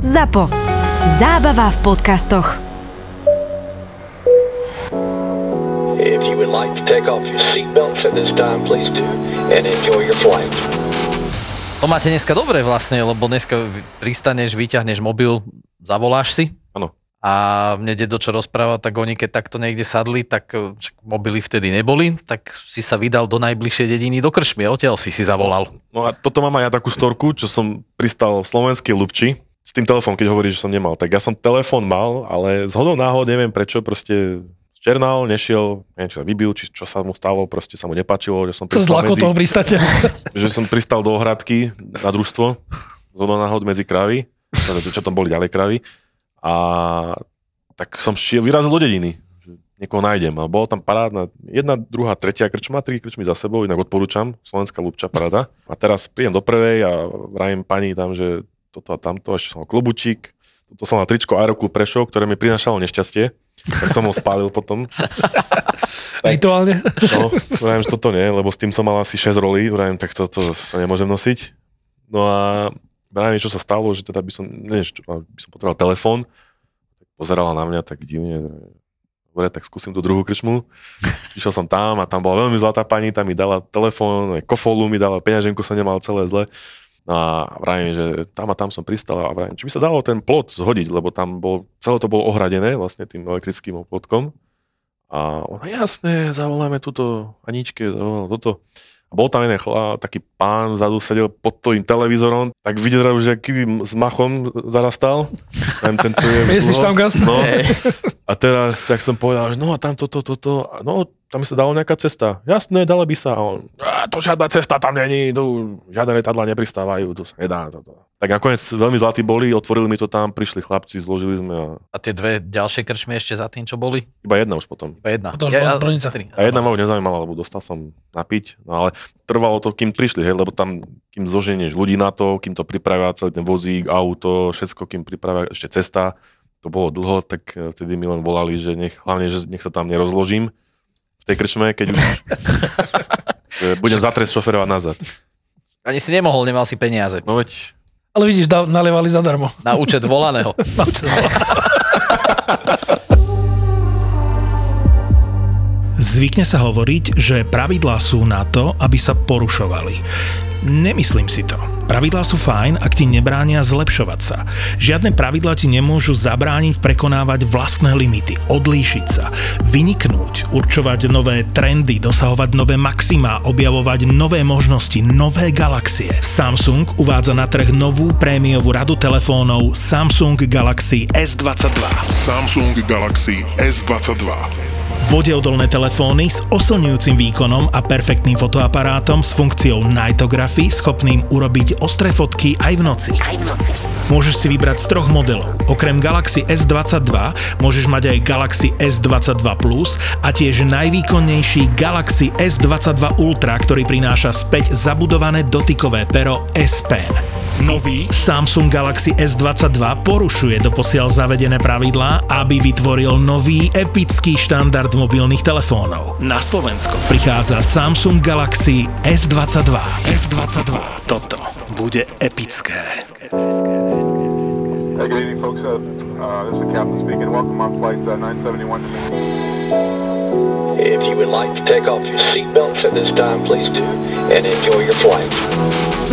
ZAPO. Zábava v podcastoch. If you would like to take off your seatbelts at this time, please do and enjoy your flight. To máte dneska dobre vlastne, lebo dneska pristaneš, vyťahneš mobil, zavoláš si. Áno. A mne dedo čo rozprával, tak oni keď takto niekde sadli, tak mobily vtedy neboli, tak si sa vydal do najbližšej dediny, do Kršmie, odtiaľ si zavolal. No a toto mám aj ja takú storku, čo som pristal v Slovenskej Ľupči, s tým telefónom, keď hovoríš, že som nemal. Tak ja som telefón mal, ale zhodou náhod, neviem prečo, proste černal, nešiel, neviem, či sa vybil, či čo sa mu stalo, proste sa mu nepáčilo, že som pristal že som pristal do ohradky na družstvo, zhodou náhod medzi krávy, čo tam boli ďalej krávy. A tak som vyrazil do dediny, že niekoho nájdem. A bolo tam parádna, jedna, druhá, tretia krčma, tri krčmy za sebou, inak odporúčam, Slovenská Ľupča, paráda. A teraz príjem do prvej a vravím pani tam, že toto a tamto, ešte som mal klobučík, toto som mal tričko Aeroklub Prešov, ktoré mi prinašalo nešťastie, tak som ho spálil potom. Rituálne? No, vravím, že toto nie, lebo s tým som mal asi 6 rolí, vravím, tak toto sa nemôžem nosiť. No a bráne, čo sa stalo, že teda by som potreboval telefón, pozerala na mňa tak divne, dobre, tak skúsim tú druhú krčmu. Išiel som tam a tam bola veľmi zlatá pani, tam mi dala telefón, kofolu mi dala, peňaženku som nemal celé zle. A bráne, že tam a tam som pristal a bráne, či by sa dalo ten plot zhodiť, lebo tam bol, celé to bolo ohradené vlastne tým elektrickým plotkom. A ona, jasné, zavoláme túto Aničke, zavolám toto. A bol tam jeden taký pán vzadu sedel pod tým televízorom, tak videl, že keby s machom zarastal. Myslíš tam gast? No. A teraz, jak som povedal, že no a tam toto, no tam sa dala nejaká cesta. Jasné, dala by sa. A on, to žiadna cesta tam není, tu žiadne letadlá nepristávajú, tu sa nedá. Toto. Tak nakoniec veľmi zlatí boli, otvorili mi to tam, prišli chlapci, zložili sme. A tie dve ďalšie krčmy ešte za tým, čo boli? Iba jedna už potom. Iba jedna. Potom a jedna ma už nezaujímala, lebo dostal som napiť, no ale trvalo to, kým prišli, hej, lebo tam, kým zoženieš ľudí na to, kým to pripravia celý ten vozík, auto, všetko, kým pripravia ešte cesta, to bolo dlho, tak vtedy mi len volali, že hlavne, že nech sa tam nerozložím v tej krčme, keď už budem zatres šoferovať nazad. Ani si nemohol, nemal si peniaze. No veď. Ale vidíš, nalievali zadarmo. Na účet volaného. Na účet volaného. Zvykne sa hovoriť, že pravidlá sú na to, aby sa porušovali. Nemyslím si to. Pravidlá sú fajn, ak ti nebránia zlepšovať sa. Žiadne pravidlá ti nemôžu zabrániť prekonávať vlastné limity, odlíšiť sa, vyniknúť, určovať nové trendy, dosahovať nové maxima, objavovať nové možnosti, nové galaxie. Samsung uvádza na trh novú prémiovú radu telefónov Samsung Galaxy S22. Samsung Galaxy S22. Vodeodolné telefóny s oslňujúcim výkonom a perfektným fotoaparátom s funkciou Nightography, schopným urobiť ostré fotky aj v noci. Môžeš si vybrať z troch modelov. Okrem Galaxy S22 môžeš mať aj Galaxy S22 Plus a tiež najvýkonnejší Galaxy S22 Ultra, ktorý prináša späť zabudované dotykové pero S Pen. Nový Samsung Galaxy S22 porušuje doposiaľ zavedené pravidlá, aby vytvoril nový epický štandard mobilných telefónov. Na Slovensko prichádza Samsung Galaxy S22. S22. Toto bude epické. Hey, good evening, folks. This is the captain speaking. Welcome on flight 971. If you would like to take off your seatbelts at this time, please do, and enjoy your flight.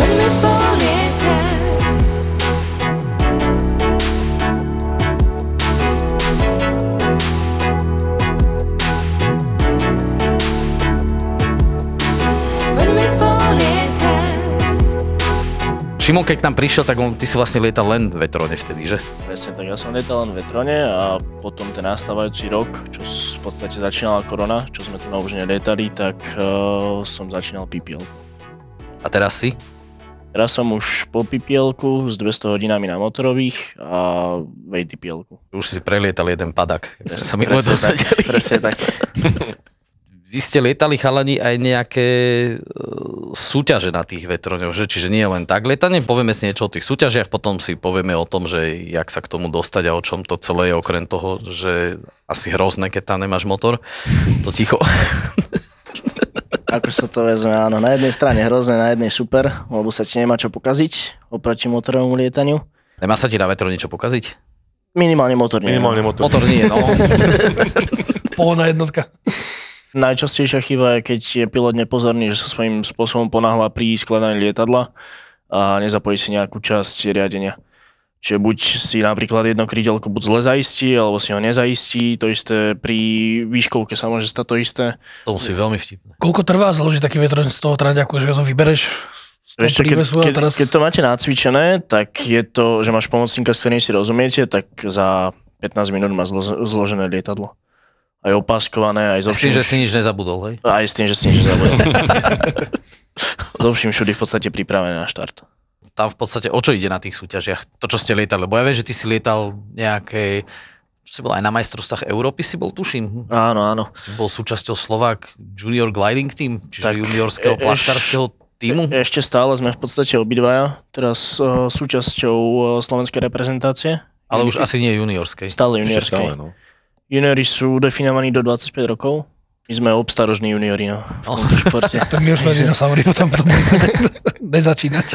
When this ball gets tight. Šimon, keď tam prišiel, tak ty si vlastne lietal len v Vetrone vtedy, že? Presne, tak ja som lietal len v Vetrone a potom ten nastávajúci rok, čo v podstate začínala korona, čo sme tu na už nelietali, tak som začínal PPL. A teraz si? Teraz som už po PPL-ku s 200 hodinami na motorových a VTPL-ku. Už si prelietal jeden padak. Presne tak. Vy ste lietali, chalani, aj nejaké súťaže na tých vetroňoch, že? Čiže nie len tak lietanie, povieme si niečo o tých súťažiach, potom si povieme o tom, že jak sa k tomu dostať a o čom to celé je, okrem toho, že asi hrozné, keď tam nemáš motor, to ticho. Ako sa to vezme, áno, na jednej strane hrozné, na jednej super, lebo sa ti nemá čo pokaziť oproti motorovému lietaniu. Nemá sa ti na vetro niečo pokaziť? Minimálne motor nie. Minimálne motor. Motor nie, no. Pohodná jednotka. Najčastejšia chyba je, keď je pilot nepozorný, že sa svojím spôsobom ponáhla pri skladaní lietadla a nezapojí si nejakú časť riadenia. Čiže buď si napríklad jedno krídelko buď zle zaistí, alebo si ho nezaistí, to isté pri výškovke sa môže stať to isté. To musí veľmi vtipné. Koľko trvá zložiť taký vetr z toho traťaku, že ho vybereš? Ešte, keď to máte nacvičené, tak je to, že máš pomocníka, s ktorým si rozumiete, tak za 15 minút má zložené lietadlo. Aj opaskované, aj zovším... S tým, že si nič nezabudol, hej? Aj s tým, že si nič nezabudol. Zovším všude v podstate pripravené na štart. Tam v podstate o čo ide na tých súťažiach? To, čo ste lietali? Lebo ja viem, že ty si lietal nejakej... Čo si bol aj na majstrovstvách Európy, si bol, tuším. Áno, áno. Si bol súčasťou Slovak Junior Gliding Team, čiže juniorského plaštárskeho týmu? Ešte stále sme v podstate obidvaja, teraz súčasťou slovenskej reprezentácie. Ale už asi nie juniorskej. Stále juniorskej. Stále, no. Juniori sú definovaní do 25 rokov. My sme obstarožní juniori, no. V tomto športe. To my už sme dinosauri, potom nezačínať.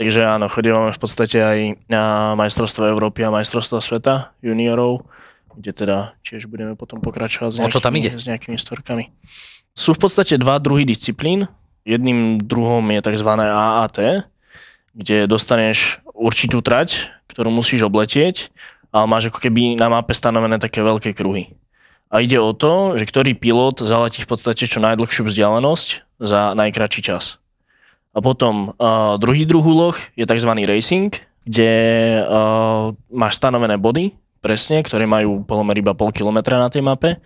Takže áno, chodívame v podstate aj na majstrovstvo Európy a majstrovstvo sveta juniorov, kde teda tiež budeme potom pokračovať s nejakými storkami. Sú v podstate dva druhy disciplín. Jedným druhom je tzv. AAT, kde dostaneš určitú trať, ktorú musíš obletieť, ale máš ako keby na mape stanovené také veľké kruhy. A ide o to, že ktorý pilot zaletí v podstate čo najdlhšiu vzdialenosť za najkratší čas. A potom druhý druh úloh je tzv. Racing, kde máš stanovené body, presne, ktoré majú polomer iba pol kilometra na tej mape,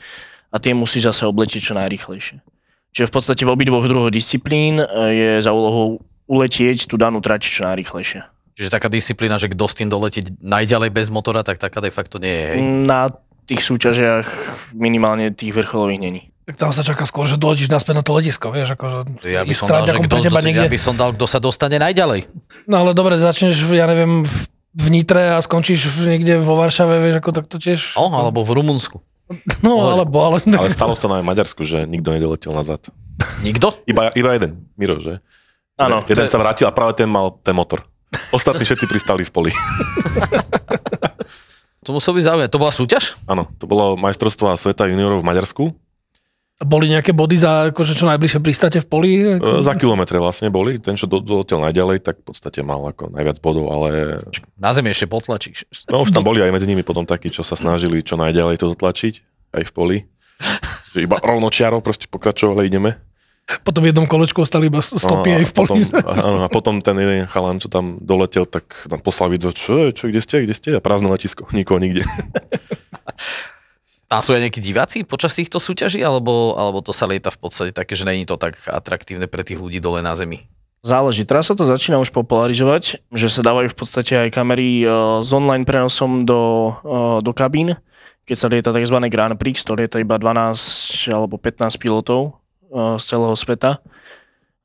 a tie musí zase obletieť čo najrýchlejšie. Čiže v podstate v obidvoch druhoch disciplín je za úlohou uletieť tú danú trať čo najrýchlejšie. Čiže taká disciplína, že kto s tým doletieť najďalej bez motora, tak taká de facto nie je, hej? Na tých súťažiach minimálne tých vrcholových není. Tak tam sa čaká skôr, že doletíš naspäť na to letisko, vieš? Akože ja by som dal, že kto sa dostane najďalej. No ale dobre, začneš, ja neviem, v Nitre a skončíš niekde vo Varšave, vieš, ako tak to tiež... Oh, alebo v Rumunsku. No, alebo... Ale stalo sa na Maďarsku, že nikto nedeletel nazad. Nikto? Iba jeden, Miro, že? Áno. Jeden sa vrátil a práve ten mal ten motor. Ostatní všetci pristali v poli. To muselo byť zaujímavé. To bola súťaž? Áno, to bolo majstrovstvo sveta juniorov v Maďarsku. Boli nejaké body za akože čo najbližšie pristáte v poli? Ako... Za kilometre vlastne boli. Ten, čo doletel najďalej, tak v podstate mal ako najviac bodov, ale... Na zemi ešte potlačíš. No už tam boli aj medzi nimi potom takí, čo sa snažili čo najďalej to dotlačiť, aj v poli. Že iba rovno čiarou proste pokračovali, ideme. Potom v jednom kolečku ostali iba stopy aj v poli. Áno, a potom ten jeden chalán, čo tam doletel, tak tam poslal video, čo, kde ste? A prázdne letisko, nikoho nikde. Tam sú aj nejakí diváci počas týchto súťaží, alebo to sa lieta v podstate také, že není to tak atraktívne pre tých ľudí dole na zemi? Záleží. Teraz sa to začína už popularizovať, že sa dávajú v podstate aj kamery s online prenosom do kabín, keď sa lieta tzv. Grand Prix, to lieta iba 12 alebo 15 pilotov z celého sveta.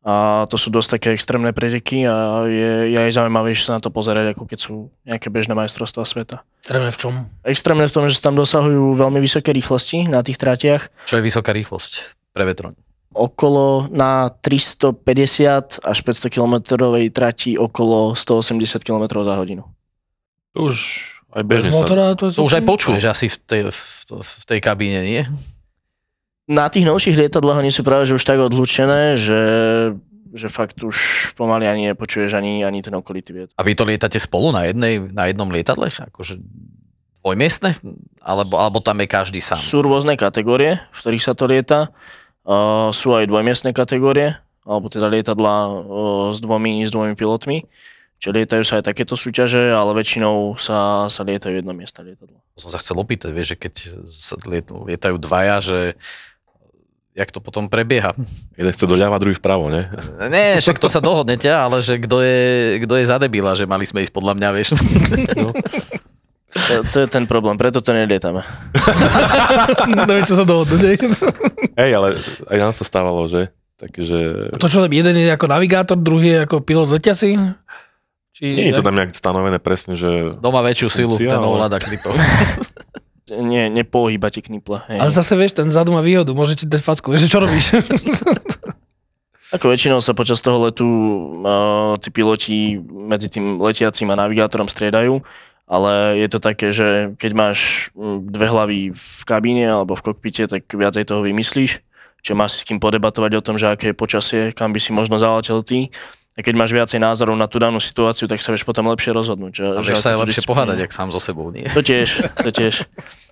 A to sú dosť také extrémne preteky a je aj zaujímavejšie sa na to pozerať, ako keď sú nejaké bežné majstrovstvá sveta. Extrémne v čom? Extrémne v tom, že sa tam dosahujú veľmi vysoké rýchlosti na tých tratiach. Čo je vysoká rýchlosť pre vetroň? Okolo na 350 až 500 kilometrovej trati okolo 180 km za hodinu. To už aj bežne sa... To už aj počuješ asi v tej kabíne, nie? Na tých novších lietadlách oni sú práve že už tak odlučené, že fakt už pomaly ani nepočuješ ani ten okolitý vietor. A vy to lietate spolu na jednom lietadle? Akože dvojmiestne? Alebo tam je každý sám? Sú rôzne kategórie, v ktorých sa to lieta. Sú aj dvojmiestne kategórie, alebo teda lietadlá s dvomi pilotmi. Čiže lietajú sa aj takéto súťaže, ale väčšinou sa lietajú jednomiestne lietadlá. Som sa chcel opýtať, vieš, že keď sa lietajú dvaja, že... Jak to potom prebieha? Jeden chce doľava, druhý vpravo, ne? Nie, však to sa dohodnete, ale že kto je za debila, že mali sme ísť podľa mňa, vieš. No. To je ten problém, preto to nelietame. Neviem, čo sa dohodnete. Hej, ale aj nám sa stávalo, že? Takže... A to čo, jeden je ako navigátor, druhý je ako pilot letiaci? Nie je to tam nejak stanovené presne, že... Doma väčšiu silu, ten ovláda klipov. Nie, nepohýbate knipla. Hej. Ale zase vieš, ten zadu má výhodu, môže ti dať facku, vieš, čo robíš? Ako väčšinou sa počas toho letu tí piloti medzi tým letiacím a navigátorom striedajú, ale je to také, že keď máš dve hlavy v kabíne alebo v kokpite, tak viac aj toho vymyslíš, čo máš s kým podebatovať o tom, že aké je počasie, kam by si možno zaletel ty. A keď máš viacej názorov na tú danú situáciu, tak sa vieš potom lepšie rozhodnúť. Že, a vieš sa aj lepšie pohádať, jak sám so sebou, nie? To tiež.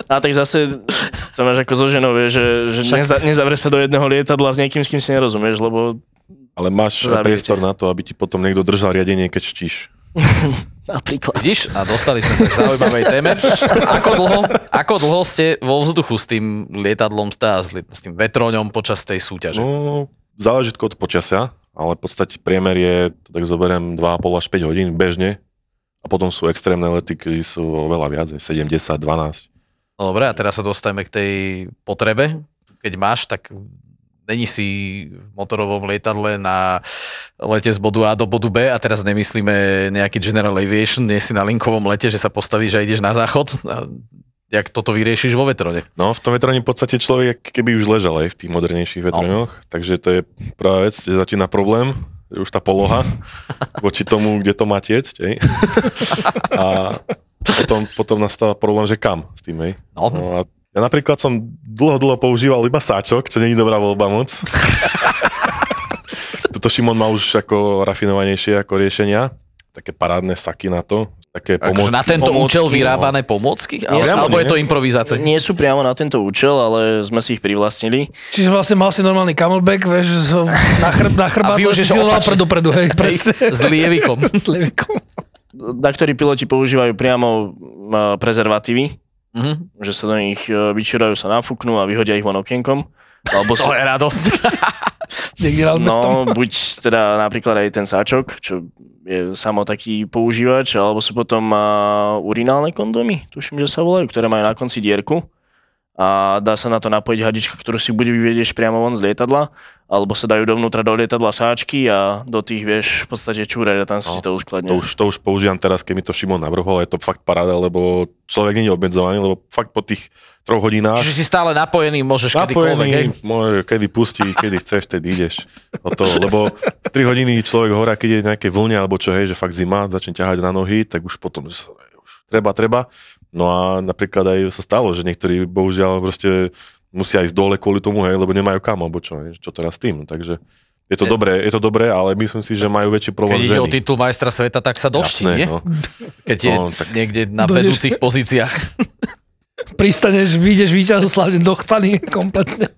A tak zase, to máš ako so ženou, vieš, že nezavrie sa do jedného lietadla s niekým, s kým si nerozumieš, lebo... Ale máš priestor na to, aby ti potom niekto držal riadenie, keď štíš. Napríklad. Vidíš? A dostali sme sa k zaujímavej téme. Ako dlho ste vo vzduchu s tým lietadlom, s tým vetroňom počas tej súťaže? No, záleží od počasia, ale v podstate priemer je, to tak zoberiem, 2,5 až 5 hodín bežne. A potom sú extrémne lety, kde sú oveľa viac, 7, 10, 12. Dobre, a teraz sa dostajeme k tej potrebe. Keď máš, tak není si v motorovom lietadle na lete z bodu A do bodu B a teraz nemyslíme nejaký general aviation, nie si na linkovom lete, že sa postavíš a ideš na záchod. A jak toto vyriešiš vo vetrone? No, v tom vetrone v podstate človek keby už ležal aj v tých modernejších vetroňoch, takže to je prvá vec, že začína problém, už tá poloha voči tomu, kde to má tiecť. A potom nastáva problém, že kam s tým, hej. No a ja napríklad som dlho používal iba sáčok, čo není dobrá voľba moc. Toto Šimon mal už ako rafinovanejšie ako riešenia. Také parádne saky na to. Také pomôcky. Na tento účel vyrábané pomôcky? Alebo je to improvizácia? Nie sú priamo na tento účel, ale sme si ich privlastnili. Čiže vlastne mal si normálny camelback, vieš, na chrbát. A využíš opačne. Predu, hej, s lievikom. Na ktorí piloti používajú priamo prezervatívy. Mm-hmm. Že sa do nich vyčúrajú, sa nafúknú a vyhodia ich von okienkom. Alebo to je radosť. No, buď teda napríklad aj ten sáčok, čo je samo taký používač, alebo sú potom urinálne kondómy, tuším, že sa volajú, ktoré majú na konci dierku. A dá sa na to napojiť hadička, ktorú si bude vyvedieš priamo von z lietadla, alebo sa dajú dovnútra do lietadla sáčky a do tých, vieš, v podstate čúrať a tam si to uskladne. To už používam teraz, keď mi to Šimon navrhol, je to fakt paráda, lebo človek nie je obmedzovaný, lebo fakt po tých 3 hodinách... Čiže si stále napojený, môžeš kedykoľvek, hej? Môžeš, kedy pustí, kedy chceš, tedy ideš. Lebo 3 hodiny človek hore, keď je nejaké vlne, alebo čo, hej, že fakt zima, začne ťahať na nohy, tak už potom treba. No a napríklad aj sa stalo, že niektorí bohužiaľ proste musia ísť dole kvôli tomu, hej, lebo nemajú kam, alebo čo, hej, čo teraz s tým. Takže je to dobré, ale myslím si, že majú väčší problém ženy. Keď ide o titul majstra sveta, tak sa doští, nie? No. Keď je niekde na vedúcich pozíciách. Pristaneš, vyjdeš víťazoslavne dochcaný kompletne.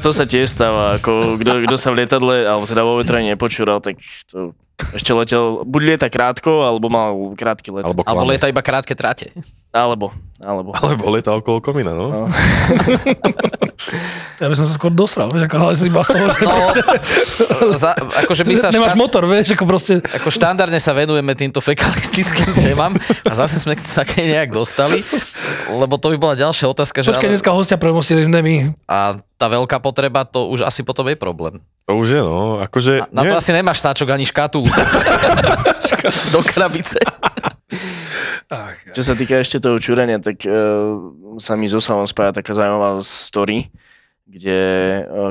To sa tiež stáva, ako kto sa v lietadle, alebo teda vo vetrane nepočúral, tak to... Ešte letel, buď lieta krátko, alebo mal krátky let. Alebo lieta iba krátke trate. Alebo lieta okolo komína, no. Ja by som sa skôr dosral, vieš, ako si iba z toho, že proste... Akože my sa... Nemáš motor, vieš, ako proste... Ako štandardne sa venujeme týmto fekalistickým témam a zase sme sa nejak dostali, lebo to by bola ďalšia otázka, že... Počkaj, dneska hostia premostili nemi. A tá veľká potreba, to už asi potom je problém. To už je, no, akože... Na to asi nemáš sáčok ani škatulu. Do krabice. Čo sa týka ešte toho čúrenia, tak sa mi so Savom spája taká zaujímavá story, kde,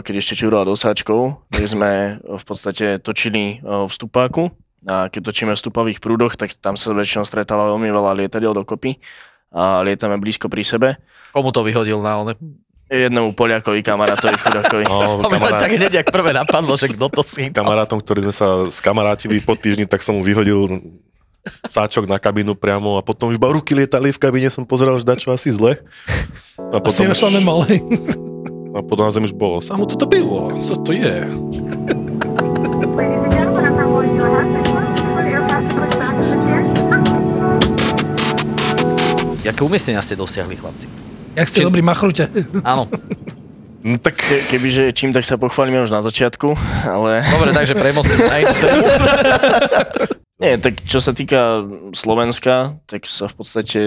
keď ešte čúrala do sáčkov, kde sme v podstate točili v stupáku a keď točíme v stupových prúdoch, tak tam sa väčšinou stretáva veľmi veľa lietadiel dokopy a lietame blízko pri sebe. Komu to vyhodil na one? Jednomu Poliakovi, kamarátovi, chudákovi. Tak hneď, jak prvé napadlo, že kto to si... Kamarátom, ktorý sme sa skamarátili po týždni, tak som mu vyhodil sáčok na kabínu priamo a potom už iba ruky lietali v kabíne, som pozeral, že dačo asi zle. A potom už... A potom na zem už bolo. Samo toto bylo, co to je? Jaké umiestnenia ste dosiahli, chlapci? Jak ste dobrý machrúťa. Áno. No tak kebyže čím, tak sa pochválime už na začiatku, ale... Dobre, takže premostím aj to. Nie, tak čo sa týka Slovenska, tak sa v podstate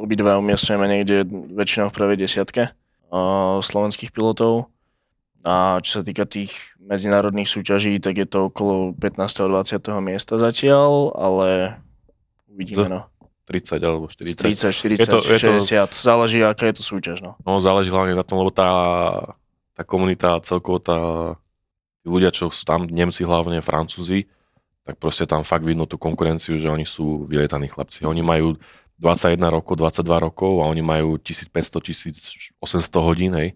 obidva umiestňujeme niekde väčšinou v prvej desiatke slovenských pilotov. A čo sa týka tých medzinárodných súťaží, tak je to okolo 15. a 20. miesta zatiaľ, ale uvidíme, no. 30 alebo 40. 30, 40, je to, 60. Záleží, aká je to súťaž. No, záleží hlavne na tom, lebo tá komunita, celkovo tá ľudia, čo sú tam, Nemci hlavne, Francúzi, tak proste tam fakt vidno tú konkurenciu, že oni sú vyletaní chlapci. Oni majú 21 rokov, 22 rokov a oni majú 1500, 1800 hodín, hej.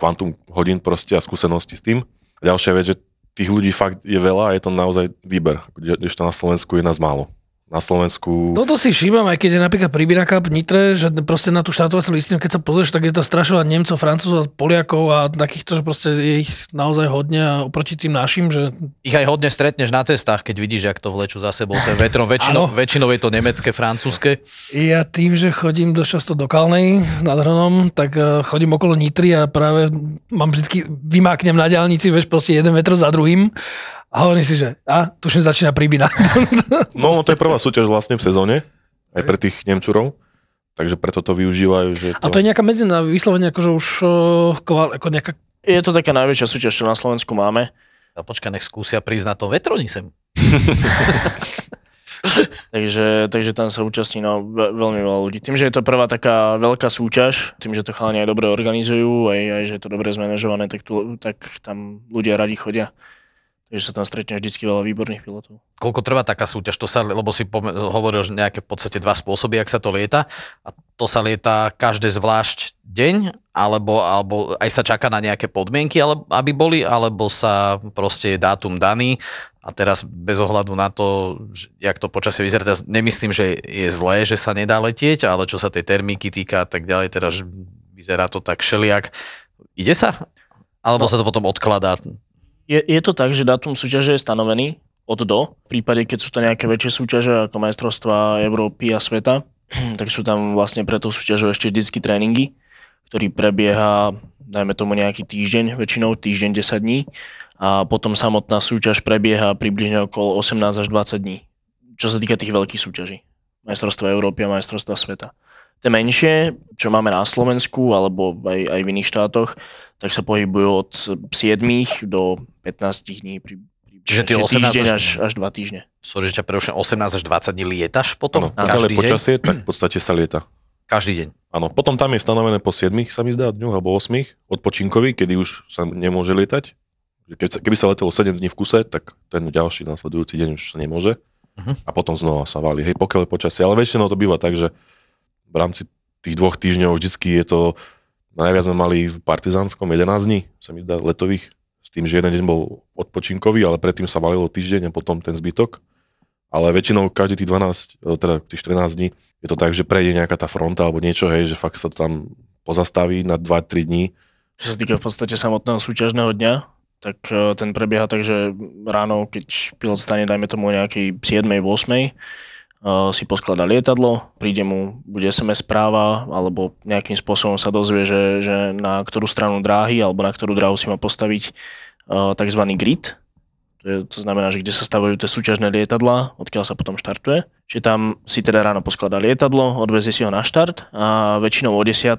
Kvantum hodín proste a skúsenosti s tým. A ďalšia vec, že tých ľudí fakt je veľa a je to naozaj výber, kdežto na Slovensku je nás málo. Na Slovensku... Toto si všímam, aj keď je napríklad Pribiracup v Nitre, že proste na tú štartovaciu listinu, keď sa pozrieš, tak je to strašovať Nemcov, Francúzov, Poliakov a takýchto, že proste je ich naozaj hodne a oproti tým našim, že... Ich aj hodne stretneš na cestách, keď vidíš, jak to vlečú za sebou ten vetrom. Väčšinou je to nemecké, francúzske. Ja tým, že chodím často do Kalnej nad Hronom, tak chodím okolo Nitry a práve mám vždycky, vymáknem na diaľnici, vieš, proste jeden metr za druhým. A hovorím si, že tuším začína Pribina. No, to je prvá súťaž vlastne v sezóne, aj pre tých Nemčurov, takže preto to využívajú. Že to... A to je nejaká medzinárodná vyslovene, akože už ako nejaká... Je to taká najväčšia súťaž, čo na Slovensku máme. A počka, nech skúsia prísť na tom vetroni sem. takže tam sa účastní veľmi veľa ľudí. Tým, že je to prvá taká veľká súťaž, tým, že to chalani aj dobre organizujú, aj že je to dobre zmanéžované, tak tam ľudia radi chodia. Že sa tam stretne vždycky veľa výborných pilotov. Koľko trvá taká súťaž? To sa, lebo si hovoril, že nejaké v podstate dva spôsoby, jak sa to lieta. A to sa lieta každé zvlášť deň, alebo aj sa čaká na nejaké podmienky, aby boli, alebo sa proste je dátum daný. A teraz bez ohľadu na to, jak to počasie vyzerá, teraz nemyslím, že je zlé, že sa nedá letieť, ale čo sa tej termíky týka a tak ďalej, teraz vyzerá to tak šeliak. Ide sa? Alebo sa to potom odkladá? Je to tak, že dátum súťaže je stanovený od do. V prípade, keď sú to nejaké väčšie súťaže, ako majstrovstvá Európy a sveta, tak sú tam vlastne pre tú súťažu ešte vždycky tréningy, ktorý prebieha, dajme tomu nejaký týždeň, väčšinou týždeň 10 dní. A potom samotná súťaž prebieha približne okolo 18 až 20 dní, čo sa týka tých veľkých súťaží. Majstrovstvá Európy a majstrovstvá sveta. Tie menšie, čo máme na Slovensku alebo aj v iných štátoch, tak sa pohybujú od 7 do 15 dní, čiže týždeň až 2 týždne. Sorry, že ťa preruším, 18 až 20 dní lietaš potom? Áno, každý deň? Počasie, tak v podstate sa lieta. Každý deň? Áno, potom tam je stanovené po 7, sa mi zdá, dňu, alebo 8, odpočinkový, kedy už sa nemôže lietať. Keby sa letelo 7 dní v kuse, tak ten ďalší nasledujúci deň už sa nemôže. Uh-huh. A potom znova sa valí, hej, pokiaľ je počasie. Ale väčšinou to býva tak, že v rámci tých 2 týždňov vždycky je to. Najviac sme mali v Partizánskom 11 dní, sa mi dá, letových, s tým, že jeden deň bol odpočinkový, ale predtým sa valilo týždeň a potom ten zbytok. Ale väčšinou každý tých 14 dní je to tak, že prejde nejaká tá fronta alebo niečo, hej, že fakt sa to tam pozastaví na 2-3 dní. Čo sa týka v podstate samotného súťažného dňa, tak ten prebieha tak, že ráno, keď pilot stane, dajme tomu nejakej 7-8, si poskladá lietadlo, príde mu bude SMS správa, alebo nejakým spôsobom sa dozvie, že na ktorú stranu dráhy, alebo na ktorú dráhu si má postaviť tzv. Grid. To znamená, že kde sa stavujú tie súťažné lietadlá, odkiaľ sa potom štartuje. Čiže tam si teda ráno poskladá lietadlo, odvezie si ho na štart a väčšinou o 10:00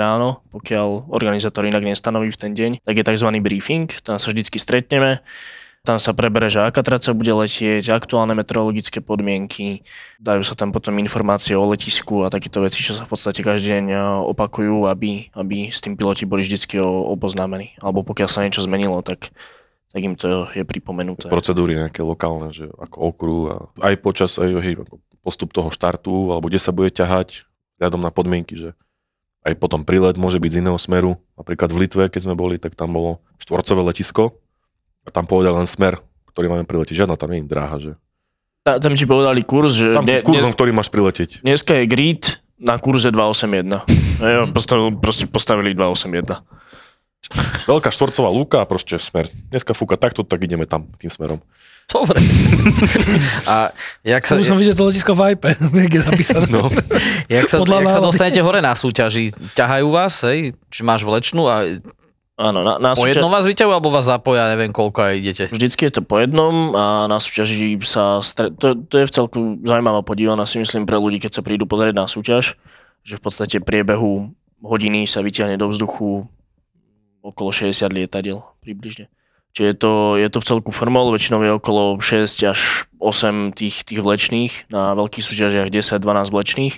ráno, pokiaľ organizátor inak nestanoví v ten deň, tak je tzv. Briefing, tam sa vždycky stretneme. Tam sa prebere, že aká trasa bude letieť, aktuálne meteorologické podmienky, dajú sa tam potom informácie o letisku a takéto veci, čo sa v podstate každý deň opakujú, aby s tým piloti boli vždycky oboznámení. Alebo pokiaľ sa niečo zmenilo, tak im to je pripomenuté. Procedúry nejaké lokálne, že ako okruh a aj počas aj postup toho štartu, alebo kde sa bude ťahať, vzhľadom na podmienky, že aj potom prílet môže byť z iného smeru. Napríklad v Litve, keď sme boli, tak tam bolo štvorcové letisko, a tam povedal len smer, ktorý máme priletieť. Žiadna tam nie je dráha, že? Tam ti povedali kurz, že... Tam kurzom, ktorý máš priletieť. Dneska je grid na kurze 281. Proste postavili 281. Veľká štvorcová lúka a proste smer. Dneska fúka takto, tak ideme tam tým smerom. Dobre. A jak sa... Tu som videl to letisko v Ajpe, niekde zapísané. No. Jak sa dostanete hore na súťaži? Ťahajú vás, hej? Či máš vlečnú a... Áno, na po jednom vás vyťahujú, alebo vás zapoja, neviem koľko aj idete. Vždycky je to po jednom a na súťaži sa... To je vcelku zaujímavá podívaná, si myslím, pre ľudí, keď sa prídu pozrieť na súťaž, že v podstate priebehu hodiny sa vyťahne do vzduchu okolo 60 lietadiel približne. Čiže je to vcelku formol, väčšinou je okolo 6 až 8 tých vlečných, na veľkých súťažiach 10-12 vlečných.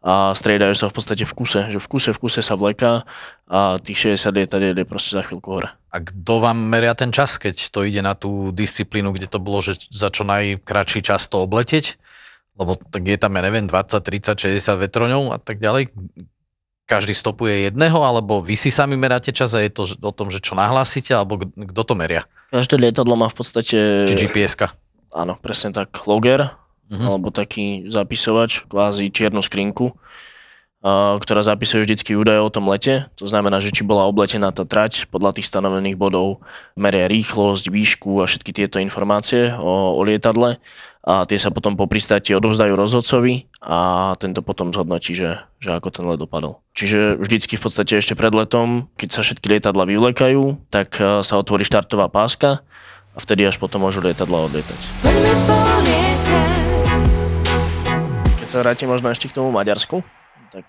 a striedajú sa v podstate v kuse, že v kuse sa vleká a tých 60 je tady jede proste za chvíľku hore. A kto vám meria ten čas, keď to ide na tú disciplínu, kde to bolo, že za čo najkratší čas to obletieť? Lebo tak je tam, ja neviem, 20, 30, 60 vetroňov a tak ďalej. Každý stopuje jedného, alebo vy si sami meráte čas a je to o tom, že čo nahlásite, alebo kto to meria? Každé lietadlo má v podstate... Či GPS-ka. Áno, presne tak. Logger. Mm-hmm. Alebo taký zapisovač, kvázi čiernu skrinku, ktorá zapisuje vždycky údaje o tom lete. To znamená, že či bola obletená tá trať podľa tých stanovených bodov, meria rýchlosť, výšku a všetky tieto informácie o lietadle a tie sa potom po pristáti odovzdajú rozhodcovi a tento potom zhodnotí, že ako ten let dopadol. Čiže vždycky v podstate ešte pred letom, keď sa všetky lietadla vyvlekajú, tak sa otvorí štartová páska a vtedy až potom môžu lietadla odlietať. Sa vrátim možno ešte k tomu Maďarsku, tak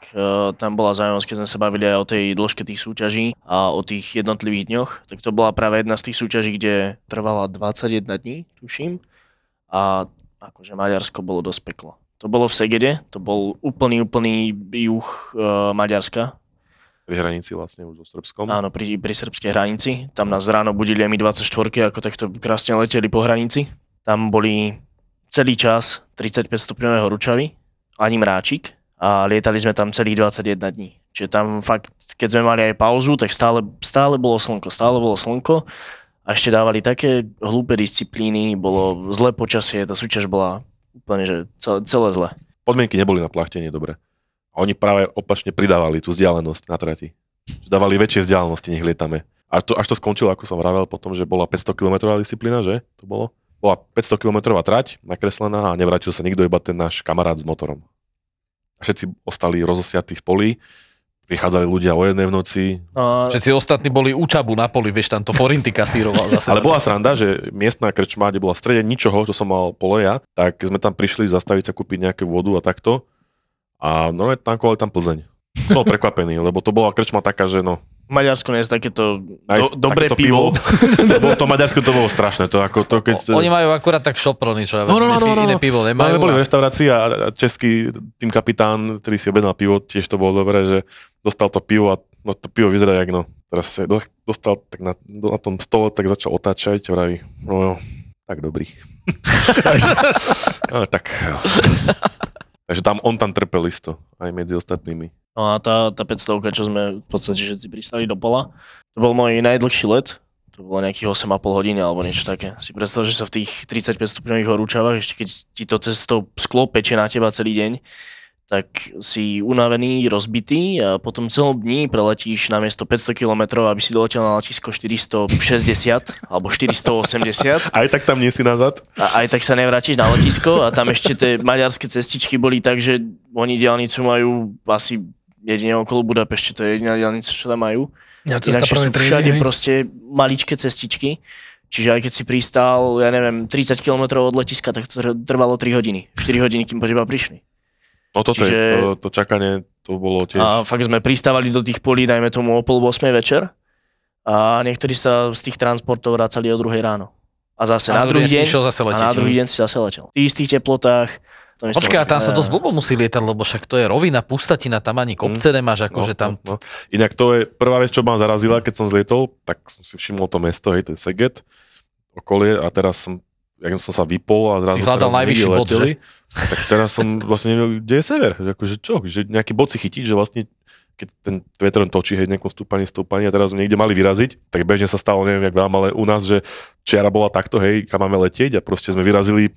tam bola zaujímavosť, keď sme sa bavili aj o tej dĺžke tých súťaží a o tých jednotlivých dňoch, tak to bola práve jedna z tých súťaží, kde trvala 21 dní, tuším, a akože Maďarsko bolo dosť peklo. To bolo v Segede, to bol úplný juh Maďarska. Pri hranici vlastne už so Srbskom. Áno, pri srbskej hranici, tam nás ráno budili Mi-24, ako takto krásne leteli po hranici. Tam boli celý čas 35 stupňového ručavy, ani mráčik a lietali sme tam celých 21 dní. Čiže tam fakt, keď sme mali aj pauzu, tak stále bolo slnko a ešte dávali také hlúpe disciplíny, bolo zlé počasie, tá súťaž bola úplne že celé zle. Podmienky neboli na plachtenie dobre. A oni práve opačne pridávali tú vzdialenosť na trati. Dávali väčšie vzdialenosti, nech lietame. Až to skončilo, ako som vravel potom, že bola 500 kilometrová disciplína, že? To bolo? Bola 500 kilometrová trať nakreslená a nevrátil sa nikto, iba ten náš kamarát s motorom. A všetci ostali rozosiatí v poli, prichádzali ľudia o jednej v noci. Všetci ostatní boli účabu na poli, vieš, tam to forinty kasíroval zase. Ale bola sranda, že miestna krčma, kde bola v strede ničoho, čo som mal poleja, tak sme tam prišli zastaviť sa, kúpiť nejakú vodu a takto. A no, tankovali tam Plzeň. Som prekvapený, lebo to bola krčma taká, že no... Maďarsko nie je takéto dobré pivo. To Maďarsko to bolo strašné. Oni majú akurát tak šoprony, čo iné pivo nemajú. Boli v reštaurácii a český tým kapitán, ktorý si objednal pivo, tiež to bolo dobré, že dostal to pivo a no, to pivo vyzerá jak no. Teraz sa dostal tak na tom stole, tak začal otáčať a vraví, no tak dobrý. Takže on tam trpel isto, aj medzi ostatnými. No a tá 500, čo sme v podstate všetci pristali do pola, to bol môj najdlhší let, to bolo nejakých 8,5 hodiny alebo niečo také. Si predstav, že sa v tých 35 stupňových horúčavách, ešte keď ti to cez to sklo peče na teba celý deň, tak si unavený, rozbitý a potom celom dní preletíš na miesto 500 km, aby si doletel na letisko 460 alebo 480. Aj tak tam nie si nazad. A aj tak sa nevrátiš na letisko a tam ešte tie maďarské cestičky boli tak, že oni diaľnicu majú asi jedine okolo Budapešte, to je jediná diaľnica, čo tam majú. Ja, ináč sú všade proste maličké cestičky. Čiže aj keď si pristál, ja neviem, 30 km od letiska, tak to trvalo 3 hodiny. 4 hodiny, kým po teba prišli. No toto čiže... je, to čakanie, to bolo tiež... A fakt sme pristávali do tých polí, dajme tomu o 7:30 večer a niektorí sa z tých transportov vracali o 2:00 ráno. A zase na druhý deň si zase letel. V istých teplotách. Počkaj, a tam sa dosť blbo musí lietať, lebo však to je rovina, pustatina, tam ani kopce nemáš, akože tam... No. Inak to je prvá vec, čo ma zarazila, keď som zlietol, tak som si všimol to mesto, hej, to je Seged, okolie, a teraz som sa vypol a zrazu teraz niekde leteli, bod, tak teraz som vlastne nevedel, kde je sever, akože čo, že nejaký bod si chytiť, že vlastne keď ten veter točí, hej, nejakom stúpaní a teraz niekde mali vyraziť, tak bežne sa stalo, neviem jak vám, ale u nás, že čiara bola takto, hej, kam máme letieť a proste sme vyrazili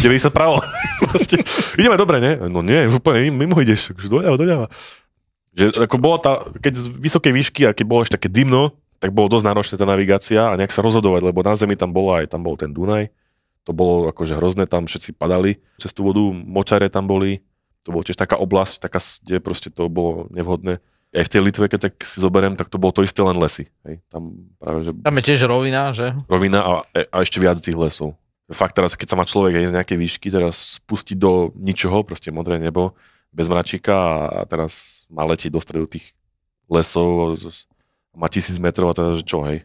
90 pravo. Proste, ideme dobre, ne? No nie, úplne mimo ideš, akože doľava. Že ako bola tá, keď z vysokej výšky a keď bolo ešte také dymno, tak bolo dosť náročná tá navigácia a nejak sa rozhodovať, lebo na zemi tam bola aj tam bol ten Dunaj. To bolo akože hrozné, tam všetci padali cez tú vodu, močare tam boli, to bolo tiež taká oblasť, taká, kde proste to bolo nevhodné. Aj v tej Litve, keď tak si zoberiem, tak to bolo to isté, len lesy. Hej. Tam, práve, že... tam je tiež rovina, že? Rovina a ešte viac tých lesov. Fakt teraz, keď sa má človek aj z nejakej výšky, teraz spustiť do ničoho, proste modré nebo, bez mračíka a teraz má letieť do stredu tých lesov, má 1000 metrov a teda, že čo, hej?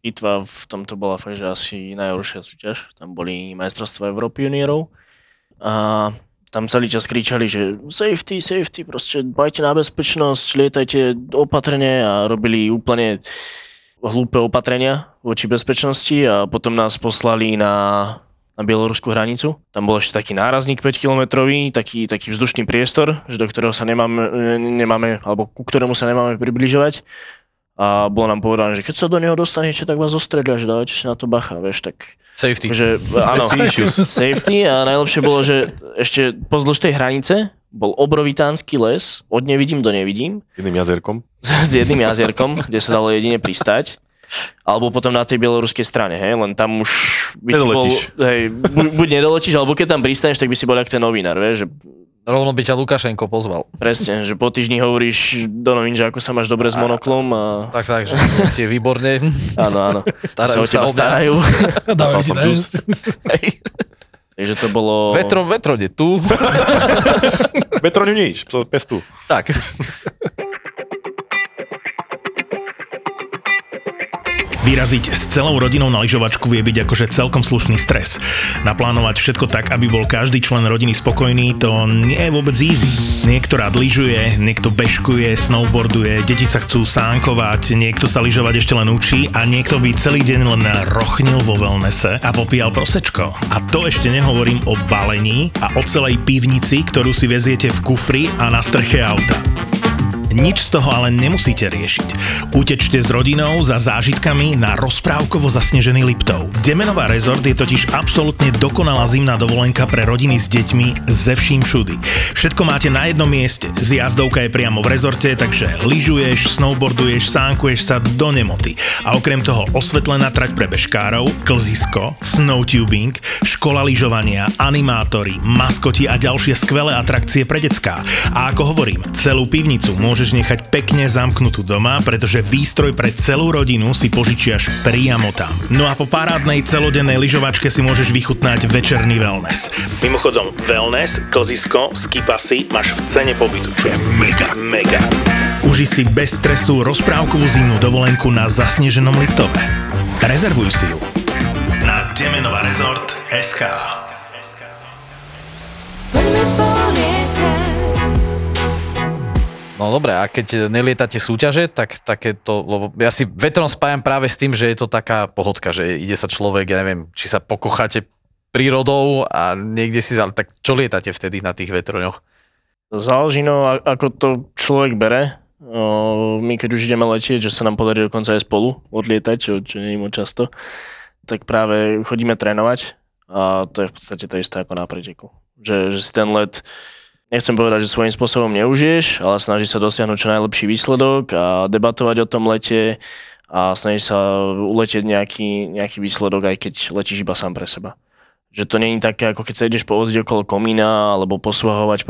Litva v tomto bola fakt, že asi najhoršia súťaž. Tam boli majstrovstvá Európy juniorov a tam celý čas kričali, že safety, safety, proste dbajte na bezpečnosť, lietajte opatrne a robili úplne hlúpe opatrenia voči bezpečnosti a potom nás poslali na bieloruskú hranicu. Tam bol ešte taký nárazník 5-kilometrový, taký vzdušný priestor, že do ktorého sa nemáme, alebo ku ktorému sa nemáme približovať. A bolo nám povedané, že keď sa do neho dostanete, tak vás zostrelia, že dávajte si na to bacha, vieš, tak... Safety. Že, áno, safety a najlepšie bolo, že ešte pozdĺž tej hranice bol obrovitánsky les, od nevidím do nevidím. Jedným jazierkom. S jedným jazierkom, kde sa dalo jedine pristať. Alebo potom na tej bieloruskej strane, hej, len tam už by nedoletíš. Si bol, hej, buď nedoletíš, alebo keď tam pristaneš, tak by si bol jak ten novinár, vieš, že... Rovno by ťa Lukašenko pozval. Presne, že po týždni hovoríš do novín, že ako sa máš dobre s monoklom a... Tak, že je výborné. Áno, áno. Starajú sa o teba. Dostal som džús. Takže to bolo... Vetro nie tu. Vetro neníš, pes tu. Tak. Vyraziť s celou rodinou na lyžovačku vie byť akože celkom slušný stres. Naplánovať všetko tak, aby bol každý člen rodiny spokojný, to nie je vôbec easy. Niekto rád lyžuje, niekto bežkuje, snowboarduje, deti sa chcú sánkovať, niekto sa lyžovať ešte len učí a niekto by celý deň len rochnil vo wellnesse a popíjal prosečko. A to ešte nehovorím o balení a o celej pivnici, ktorú si veziete v kufri a na streche auta. Nič z toho ale nemusíte riešiť. Utečte s rodinou za zážitkami na rozprávkovo zasnežený Liptov. Demänová Resort je totiž absolútne dokonalá zimná dovolenka pre rodiny s deťmi ze vším všudy. Všetko máte na jednom mieste. Zjazdovka je priamo v rezorte, takže lyžuješ, snowboarduješ, sánkuješ sa do nemoty. A okrem toho osvetlená trať pre bežkárov, klzisko, snowtubing, škola lyžovania, animátori, maskoti a ďalšie skvelé atrakcie pre decká. A ako hovorím, celú pivnicu môžeš nechať pekne zamknutú doma, pretože výstroj pre celú rodinu si požičiaš priamo tam. No a po parádnej celodennej lyžovačke si môžeš vychutnať večerný wellness. Mimochodom, wellness, klzisko, skipasy máš v cene pobytu, čo je mega. Uži si bez stresu rozprávkovú zimnú dovolenku na zasneženom Liptove. Rezervuj si ju na Demänová Resort.sk. No dobré, a keď nelietate súťaže, tak takéto, lebo ja si vetrom spájam práve s tým, že je to taká pohodka, že ide sa človek, ja neviem, či sa pokocháte prírodou a niekde si, tak čo lietate vtedy na tých vetroňoch? Záleží, no ako to človek bere. My keď už ideme letieť, že sa nám podarí dokonca aj spolu odlietať, čo nie je moc často, tak práve chodíme trénovať a to je v podstate to isté ako na preteku. Že si ten let... Nechcem povedať, že svojím spôsobom neužiješ, ale snaží sa dosiahnuť čo najlepší výsledok a debatovať o tom lete a snaží sa uletieť nejaký výsledok, aj keď letíš iba sám pre seba. Že to nie je také, ako keď sa ideš povozdiť okolo komína, alebo posvahovať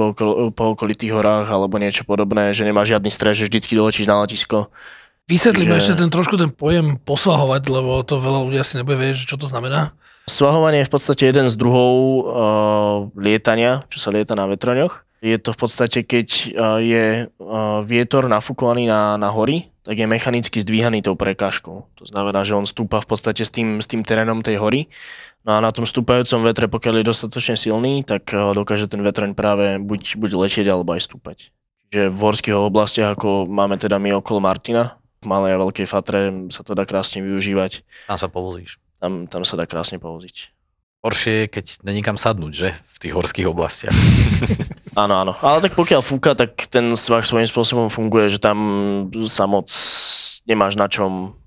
po okolitých horách, alebo niečo podobné, že nemáš žiadny stres, že vždycky doletíš na letisko. Vysvetlíme ešte ten pojem posvahovať, lebo to veľa ľudí asi nebude vedieť, čo to znamená. Svahovanie je v podstate jeden z druhov lietania, čo sa lieta na vetroňoch. Je to v podstate, keď je vietor nafúkovaný na hory, tak je mechanicky zdvíhaný tou prekážkou. To znamená, že on stúpa v podstate s tým terénom tej hory. No a na tom stúpajúcom vetre, pokiaľ je dostatočne silný, tak dokáže ten vetroň práve buď letieť, alebo aj stúpať. Čiže v horských oblastiach, ako máme teda my okolo Martina, v Malej a Veľkej Fatre sa to dá krásne využívať. Tam sa povozíš. Tam sa dá krásne povoziť. Horšie je, keď není kam sadnúť, že? V tých horských oblastiach. Áno. Ale tak pokiaľ fúka, tak ten svah svojím spôsobom funguje, že tam sa moc nemáš na čom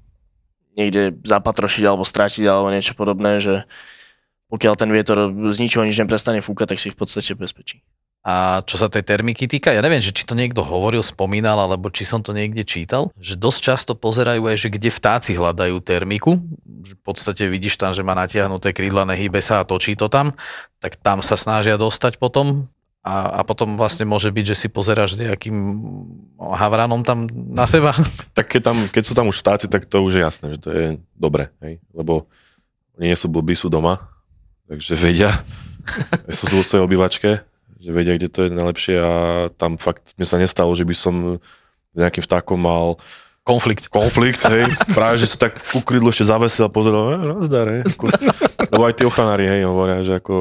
niekde zapatrošiť alebo stratiť alebo niečo podobné, že pokiaľ ten vietor z ničoho nič neprestane fúkať, tak si v podstate bezpečí. A čo sa tej termiky týka, ja neviem, že či to niekto hovoril, spomínal, alebo či som to niekde čítal, že dosť často pozerajú aj, že kde vtáci hľadajú termiku, že v podstate vidíš tam, že má natiahnuté krídla, nehybe sa a točí to tam, tak tam sa snažia dostať potom a potom vlastne môže byť, že si pozeráš nejakým havranom tam na seba. Tak keď sú tam už vtáci, tak to už je jasné, že to je dobre, hej? Lebo nie sú blbí, sú doma, takže vedia, sú v svojej obývačke, že vedia, kde to je najlepšie a tam fakt mi sa nestalo, že by som s nejakým vtákom mal Konflikt, hej. Práve, že sa tak ukrydlo ešte zavesil a pozeral, nazdar, hej. Lebo aj tí ochranári, hej, hovoria, že ako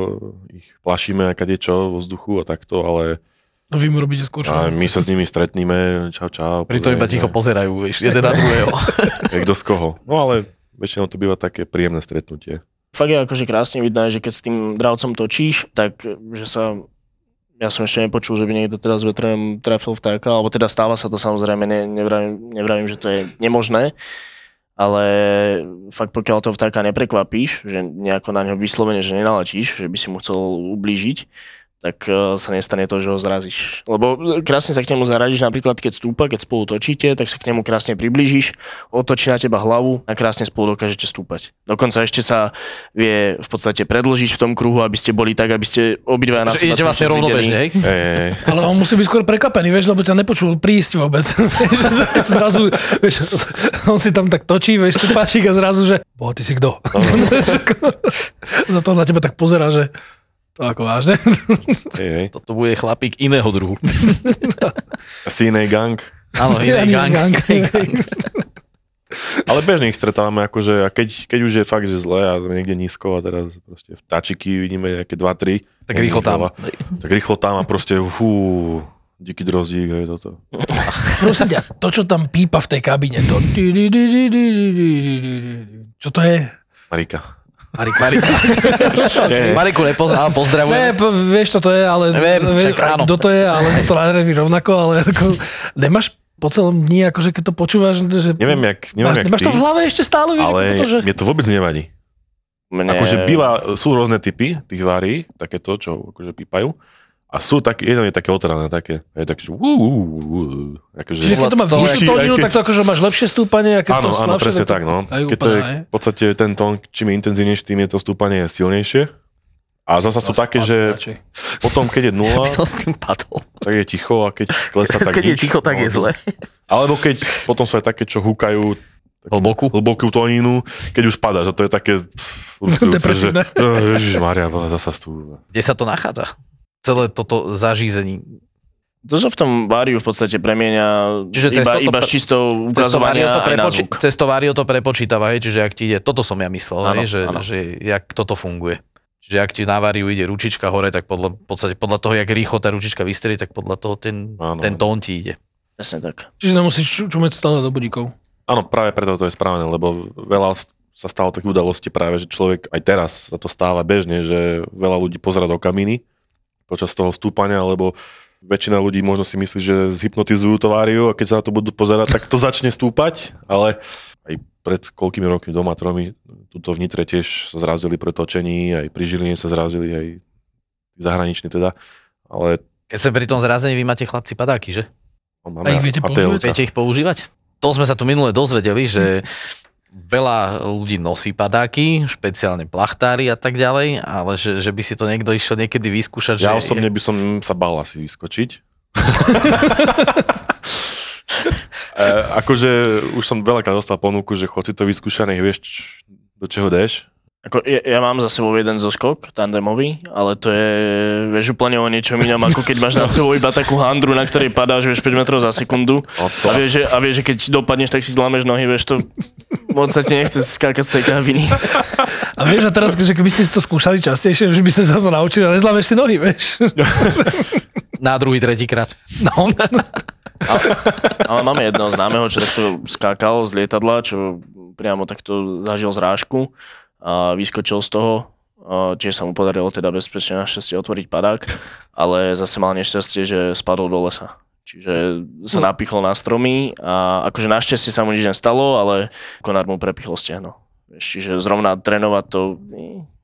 ich plašíme, akade čo, vo vzduchu a takto, ale... No vy mu robíte skôr čo? My sa s nimi stretníme, čau. Pri to iba ticho pozerajú, vieš, jeden na druhého. Kto z koho. No ale väčšinou to býva také príjemné stretnutie. Fakt je akože krásne vidno, že keď s tým dravcom točíš, tak že sa... Ja som ešte nepočul, že by niekto teda s vetrem trefil vtáka, alebo teda stáva sa to samozrejme, nevravím, že to je nemožné, ale fakt pokiaľ toho vtáka neprekvapíš, že nejako na ňo vyslovene, že nenalačíš, že by si mu chcel ublížiť, tak sa nestane to, že ho zrazíš. Lebo krásne sa k nemu zaradíš, napríklad keď stúpa, keď spolu točíte, tak sa k nemu krásne priblížiš, otočí na teba hlavu a krásne spolu dokážete stúpať. Dokonca ešte sa vie v podstate predĺžiť v tom kruhu, aby ste boli tak, aby ste obidva na seba. Idete vlastne rovnobežne, hej? Ale on musí byť skôr prekapený, vieš, lebo ťa nepočul prísť vôbec. Zrazu, vieš, on si tam tak točí, vieš, stúpačík a zrazu, že bo, ty si kto? Za to na teba tak pozerá, že ako vážne? Hey. Toto bude chlapík iného druhu. Asi inej gang. Áno, inej gang. Ale bežne ich stretávame, akože, a keď už je fakt, že zle a sme niekde nízko a teraz proste vtáčiky vidíme nejaké 2-3. Tak rýchlo tam. A proste fú, díky drozdík, hej, toto. Prosím ťa, to, čo tam pípa v tej kabine, to... Čo to je? Marika. Mariku nepoznám, pozdravujem. Vieš, čo to je, ale... Neviem, áno. Kto to je, ale to rádi rovnako, ale ako, nemáš po celom dni, akože keď to počúvaš, že... Neviem, jak ty. Máš to v hlave ešte stále, vieš, ale pretože... mne to vôbec nevadí. Akože býva, sú rôzne typy tých várií, takéto, čo akože pípajú. A sú také, jedno je také otravné, také, je také, že akože... Čiže keď to má vyššiu tóninu, tak to akože máš lepšie stúpanie, a keď áno, to slabšie... Áno, presne tak, no. Keď to je v podstate ten tón, čím je intenzívnejšie, tým je to stúpanie silnejšie. A zasa sú také, že potom, keď je nula, ja by som s tým padol. Tak je ticho, a keď klesá, tak keď nič. Keď je ticho, tak je zle. Alebo keď potom sú aj také, čo húkajú hlbokú tóninu, keď už padáš, a to je také... Depresívne. Ježišmaria, zasa stúpa. Kde sa to nachádza? Celé toto zažízenie. To sa v tom váriu v podstate premienia iba čistou ukazovania aj na zvuk. Cez to váriu to prepočítava, hej, čiže ak ti ide, toto som ja myslel, áno, hej, že jak toto funguje. Čiže ak ti na váriu ide ručička hore, tak podľa toho, jak rýchlo tá ručička vystrie, tak podľa toho ten tón ti ide. Jasne tak. Čiže nemusíš čumeť stále do budíkov. Áno, práve preto to je správne, lebo veľa sa stalo takých udalostí práve, že človek aj teraz sa to stáva bežne, že veľa ľudí pozerá do kaminy počas toho stúpania, lebo väčšina ľudí možno si myslí, že zhypnotizujú to váriu a keď sa na to budú pozerať, tak to začne stúpať, ale aj pred koľkými rokmi, 2-3, tuto v Nitre tiež sa zrazili pri točení, aj pri Žiline sa zrazili, aj zahraniční teda, ale... Keď sme pri tom zrazení, vy máte chlapci padáky, že? No, máme a ich viete používať? Viete ich používať? To sme sa tu minule dozvedeli, že veľa ľudí nosí padáky, špeciálne plachtári a tak ďalej, ale že by si to niekto išiel niekedy vyskúšať. Ja osobne by som sa bál asi vyskočiť. Akože už som veľakrát dostal ponuku, že chod si to vyskúšať, nech vieš, do čoho deš. Ako, ja mám za sebou jeden zoskok, tandemový, ale to je, vieš, úplne o niečom inom, ako keď máš na sebou iba takú handru, na ktorej padáš, vieš, 5 metrov za sekundu. A vieš, že keď dopadneš, tak si zlámeš nohy, vieš, to v podstate nechce skákať z tej kabiny. A vieš, a teraz, že keby ste si to skúšali častejšie, že by ste sa to naučili, ale nezlámeš si nohy, vieš. Na druhý, tretíkrát. No. Ale máme jedného známeho, čo takto skákal z lietadla, čo priamo takto zažil zrážku. A vyskočil z toho, čiže sa mu podarilo teda bezpečne našťastie otvoriť padák, ale zase mal nešťastie, že spadol do lesa. Čiže sa napichol na stromy a akože našťastie sa mu nič nestalo, ale konár mu prepichol stehno. Čiže zrovna trénovať to,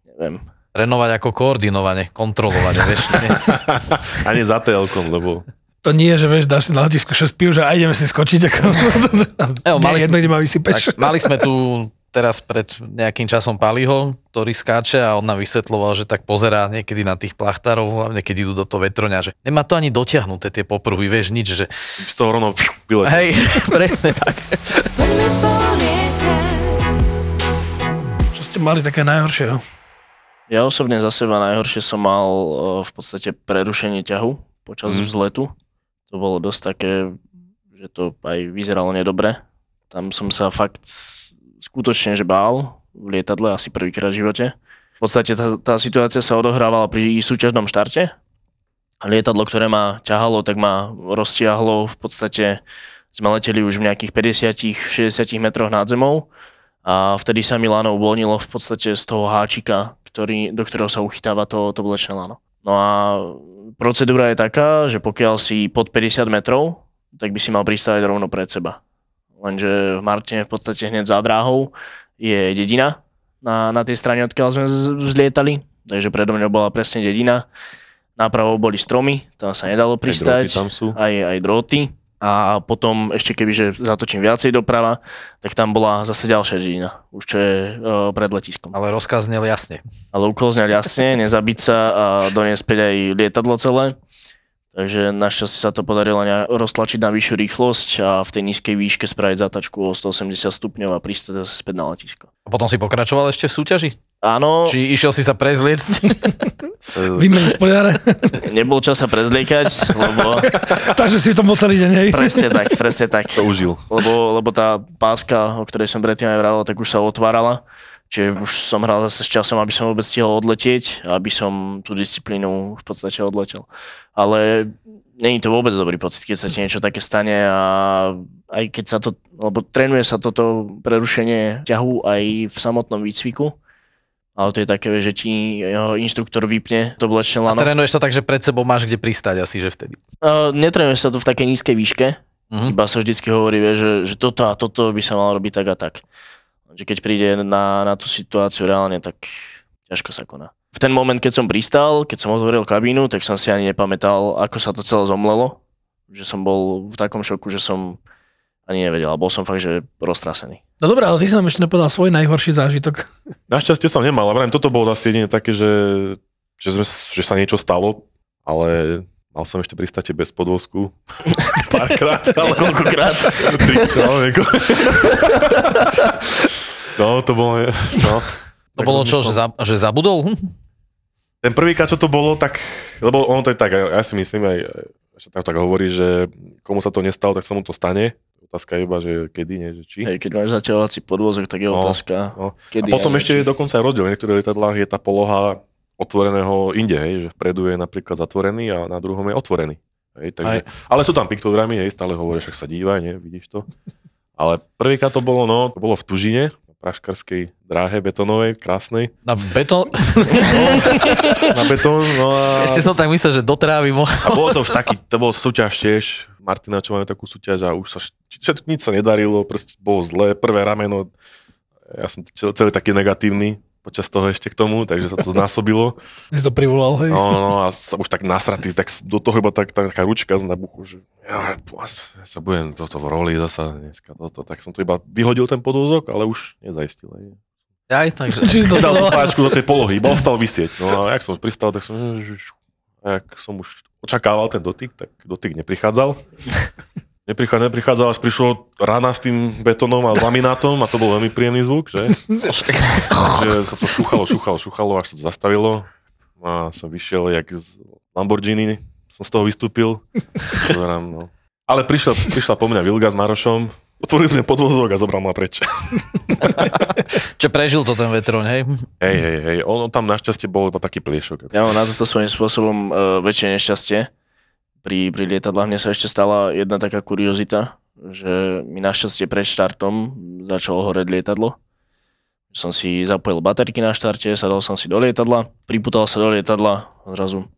neviem. Trénovať ako koordinovanie, kontrolovať, vieš. Ani za telkom, lebo... To nie, že vieš, dáš si na letisku 6 pív, že aj ideme si skočiť. Ako... Jedno, kde ma vysypeš. Mali sme tu... teraz pred nejakým časom Paliho, ktorý skáče a on nám vysvetloval, že tak pozerá niekedy na tých plachtárov, hlavne keď idú do toho vetroňa, že nemá to ani dotiahnuté tie popruhy, vieš, nič, že... Z toho rovno pilete. Hej, presne tak. Čo ste mali také najhoršieho? Ja osobne za seba najhoršie som mal v podstate prerušenie ťahu počas vzletu. To bolo dosť také, že to aj vyzeralo nedobre. Tam som sa fakt skutočne že bál v lietadle asi prvýkrát v živote. V podstate tá situácia sa odohrávala pri súťažnom štarte. Lietadlo, ktoré ma ťahalo, tak ma roztiahlo. V podstate sme leteli už v nejakých 50-60 metroch nad zemou a vtedy sa mi lano uvoľnilo v podstate z toho háčika, do ktorého sa uchytáva to vlečné lano. No a procedúra je taká, že pokiaľ si pod 50 metrov, tak by si mal pristávať rovno pred seba. Lenže v Martine v podstate hneď za dráhou je dedina na tej strane, odkiaľ sme vzlietali. Takže predo mňou bola presne dedina. Napravo boli stromy, tam sa nedalo pristať. Aj dróty. A potom ešte kebyže zatočím viacej doprava, tak tam bola zase ďalšia dedina, už čo je pred letiskom. Ale rozkaz znel jasne. Nezabiť sa a doniesť späť aj lietadlo celé. Takže našťastie sa to podarilo roztlačiť na vyššiu rýchlosť a v tej nízkej výške spraviť zatačku o 180 stupňov a pristať zase späť na letisko. A potom si pokračoval ešte v súťaži? Áno. Či išiel si sa prezliecť? Vymeniť poliare? Nebol čas sa prezliekať, lebo... Takže si to bol celý deň. Presne tak. To užil. Lebo tá páska, o ktorej som predtým aj vrával, tak už sa otvárala. Čiže už som hral zase s časom, aby som vôbec stihol odletieť, aby som tú disciplínu v podstate odletel. Ale nie je to vôbec dobrý pocit, keď sa ti niečo také stane a aj keď sa to, lebo trénuje sa toto prerušenie ťahu aj v samotnom výcviku, ale to je také, že ti inštruktor vypne to vlečné lano. A trénuješ sa tak, že pred sebou máš kde pristať asi, že vtedy? Netrénuješ sa to v takej nízkej výške, iba sa vždycky hovorí, že toto a toto by sa malo robiť tak a tak. Že keď príde na tú situáciu reálne, tak ťažko sa koná. V ten moment, keď som pristal, keď som otvoril kabínu, tak som si ani nepamätal, ako sa to celé zomlelo. Že som bol v takom šoku, že som ani nevedel. A bol som fakt, že roztrasený. No dobré, ale ty si nám ešte nepovedal svoj najhorší zážitok. Našťastie som nemal, ale toto bolo asi jedine také, že sa niečo stalo, ale... Mal som ešte pristáte bez podvozku. Párkrát, ale koľkokrát? Trikrát. No, to bolo... No. To bolo čo, že zabudol? Ten prvýkrát, čo to bolo, tak... Lebo ono to je tak, ja si myslím, aj sa tam tak hovorí, že komu sa to nestalo, tak sa mu to stane. Otázka je iba, že kedy, nie, že či. Hej, keď máš zaťahovací podvozok, tak je otázka. No. Kedy, a potom ešte dokonca aj rozdiel. V niektorých lietadlách je tá poloha otvoreného inde, hej, že vpredu je napríklad zatvorený a na druhom je otvorený. Hej, takže, ale sú tam piktogramy, hej, stále hovorí, však sa dívaj, ne, vidíš to. Ale prvýkrát to bolo, to bolo v Tužine, na praškarskej dráhe betónovej, krásnej. Na betón? No a... Ešte som tak myslel, že do trávy mohol. A bolo to už taký, to bol súťaž tiež, Martina, čo máme takú súťaž a už sa všetko nič sa nedarilo, proste bolo zlé, prvé rameno, ja som celý taký negatívny, počas toho ešte k tomu, takže sa to znásobilo. Si to privolal, hej? No, a už tak nasratý, tak do toho iba taká ručka z nabuchu, že ja sa budem toto v roli zasa dneska toto, tak som to iba vyhodil ten podvozok, ale už nezaistil. Hej. Aj takže. Dal tú páčku do tej polohy, iba ostal vysieť. No a jak som pristal, tak som... Jak som už očakával ten dotyk, tak dotyk neprichádzal. Neprichádzal, až prišlo rána s tým betónom a laminátom a to bol veľmi príjemný zvuk, že? Takže sa to šúchalo, až sa to zastavilo a som vyšiel jak z Lamborghini, som z toho vystúpil. Ale prišla po mňa Vilga s Marošom, otvorili sme podvozok a zobral ma preč. Čo prežil to ten vetroň, hej? Hej, on tam našťastie bol iba taký pliešok. Ja mám na toto svojím spôsobom väčšie nešťastie. Pri lietadlách mne sa ešte stala jedna taká kuriozita, že mi našťastie pred štartom začalo horeť lietadlo. Som si zapojil baterky na štarte, sadol som si do lietadla, priputal sa do lietadla, zrazu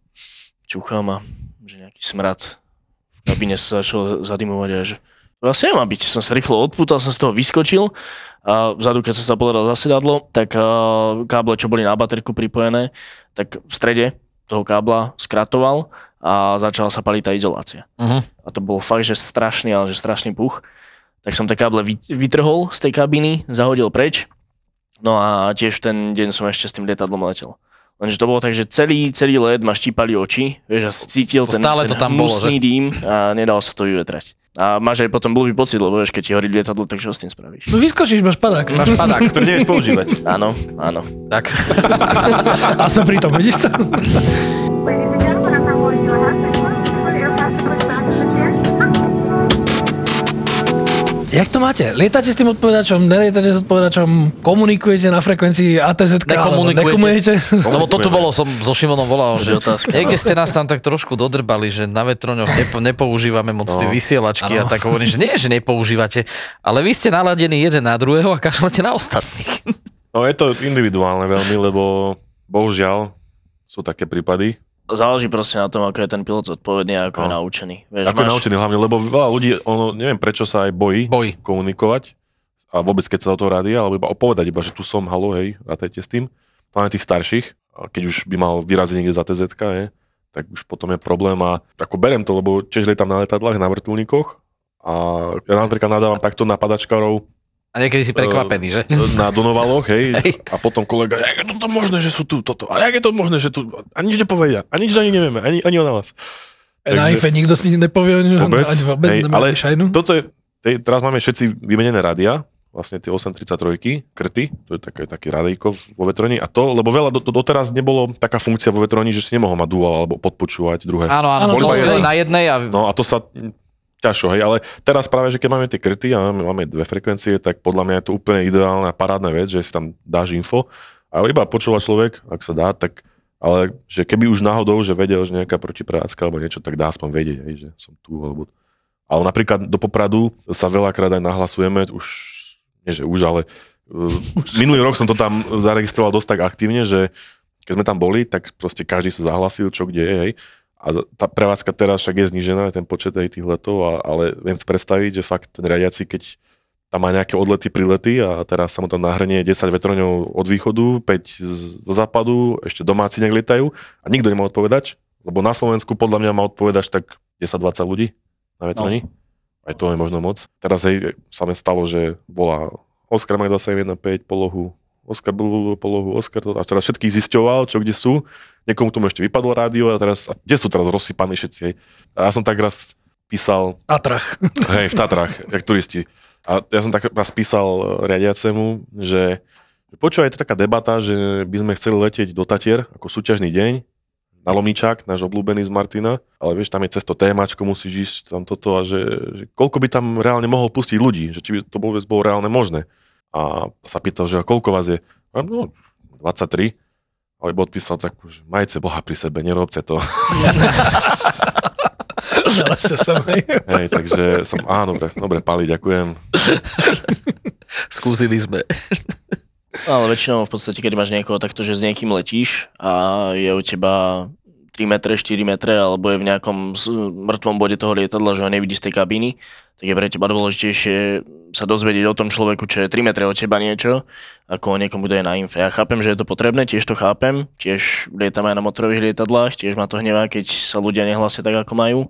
čuchám a že nejaký smrad. V kabíne sa začalo zadimovať a že to asi nemá byť. Som sa rýchlo odputal, som z toho vyskočil a vzadu, keď som sa pozeral za sedadlo, tak káble, čo boli na baterku pripojené, tak v strede toho kábla skratoval a začala sa paliť tá izolácia. Uh-huh. A to bol fakt, že strašný, ale že strašný puch. Tak som tie káble vytrhol z tej kabiny, zahodil preč. No a tiež ten deň som ešte s tým lietadlom letel. Lenže to bolo tak, že celý let ma štípali oči, vieš, a cítil to ten hnusný dým a nedal sa to vyvetrať. A máš aj potom blbý pocit, lebo vieš, keď ti horí lietadlo, tak čo s tým spravíš? No vyskočíš, máš padák, ktorý nevieš používať. Áno. Tak. A sme pri tom, vidíš to? Jak to máte? Lietate s tým odpovedačom, nelietate s odpovedačom, komunikujete na frekvencii ATZ-ka? Nekomunikujete. Lebo to tu bolo, som so Šimonom volal, že otázka. Niekde ste nás tam tak trošku dodrbali, že na vetroňoch nepoužívame moc tie vysielačky a tak hovorím, že nie, že nepoužívate, ale vy ste naladení jeden na druhého a kašlete na ostatných. No je to individuálne veľmi, lebo bohužiaľ sú také prípady. Záleží proste na tom, ako je ten pilot zodpovedný a ako je naučený. Vieš, ako je naučený hlavne, lebo veľa ľudí, ono, neviem prečo sa aj bojí komunikovať a vôbec keď sa do toho rádia, alebo iba opovedať, že tu som, halo, hej, rátajte s tým. Hlavne tých starších, keď už by mal vyraziť niekde za TZ-ka, je, tak už potom je problém a ako berem to, lebo tiež lietam na letadlách, na vrtuľníkoch a ja napríklad nadávam takto na padačkarov. A niekedy si prekvapený, že? Na Donovaloch, hej. A potom kolega, jak je toto možné, že sú tu toto? A jak je to možné, že tu? A nič nepovedia. A nič ani nevieme. Ani o nás. Na IFE nikto si nepovie. Vôbec nemáme šajnu. Teraz máme všetci vymenené rádia. Vlastne tie 833 krty. To je taký radejko vo vetroni. A to, lebo veľa doteraz nebolo taká funkcia vo vetroni, že si nemohol mať dual alebo podpočúvať druhé. Áno, to je na jednej. No a to sa... ťažšie, hej, ale teraz práve, že keď máme tie kryty a máme dve frekvencie, tak podľa mňa je to úplne ideálna parádna vec, že si tam dáš info a iba počúva človek, ak sa dá, tak, ale že keby už náhodou, že vedel, že nejaká protiprevádzka alebo niečo, tak dá aspoň vedieť, hej, že som tu, alebo... Ale napríklad do Popradu sa veľakrát aj nahlasujeme, už, nie že už, ale minulý rok som to tam zaregistroval dosť tak aktívne, že keď sme tam boli, tak proste každý sa zahlasil, čo kde je, hej. A tá prevádzka teraz však je znížená, ten počet aj tých letov, ale viem si predstaviť, že fakt ten riadiaci, keď tam má nejaké odlety, prilety a teraz sa mu tam nahrnie 10 vetroňov od východu, 5 z západu, ešte domáci nejak lietajú a nikto nemá odpovedač, lebo na Slovensku podľa mňa má odpovedač tak 10-20 ľudí na vetroni. No. Aj to je možno moc. Teraz sa mi stalo, že bola Oskar Mach 2715 polohu, Oskar bol polohu, Oskar a teraz všetkých zisťoval, čo kde sú. Niekomu tomu ešte vypadlo rádio a kde sú teraz rozsypaní všetci, hej. A ja som tak raz písal... V Tatrách. Hej, v Tatrách, jak turisti. A ja som tak raz písal riadiacemu, že počúva, je to taká debata, že by sme chceli letieť do Tatier ako súťažný deň na Lomníčak, náš obľúbený z Martina, ale vieš, tam je cesto témačko, musíš ísť tam toto a že koľko by tam reálne mohol pustiť ľudí, že či by to vôbec bolo reálne možné. A sa pýtal, že koľko vás je? No, 23. Alebo odpísal takú, že majte Boha pri sebe, nerobte to. Hej, takže som, dobre, Pali, ďakujem. Skúsili sme. Ale väčšinou v podstate, keď máš niekoho takto, že s niekým letíš a je u teba 3 metre, 4 metre, alebo je v nejakom mŕtvom bode toho lietadla, že ho nevidí z tej kabíny, tak je pre teba dôležitejšie sa dozvedieť o tom človeku, čo je 3 metre od teba niečo, ako niekomu, kto je na infe. Ja chápem, že je to potrebné, tiež to chápem, tiež lietam aj na motorových lietadlách, tiež ma to hnevá, keď sa ľudia nehlásia tak, ako majú,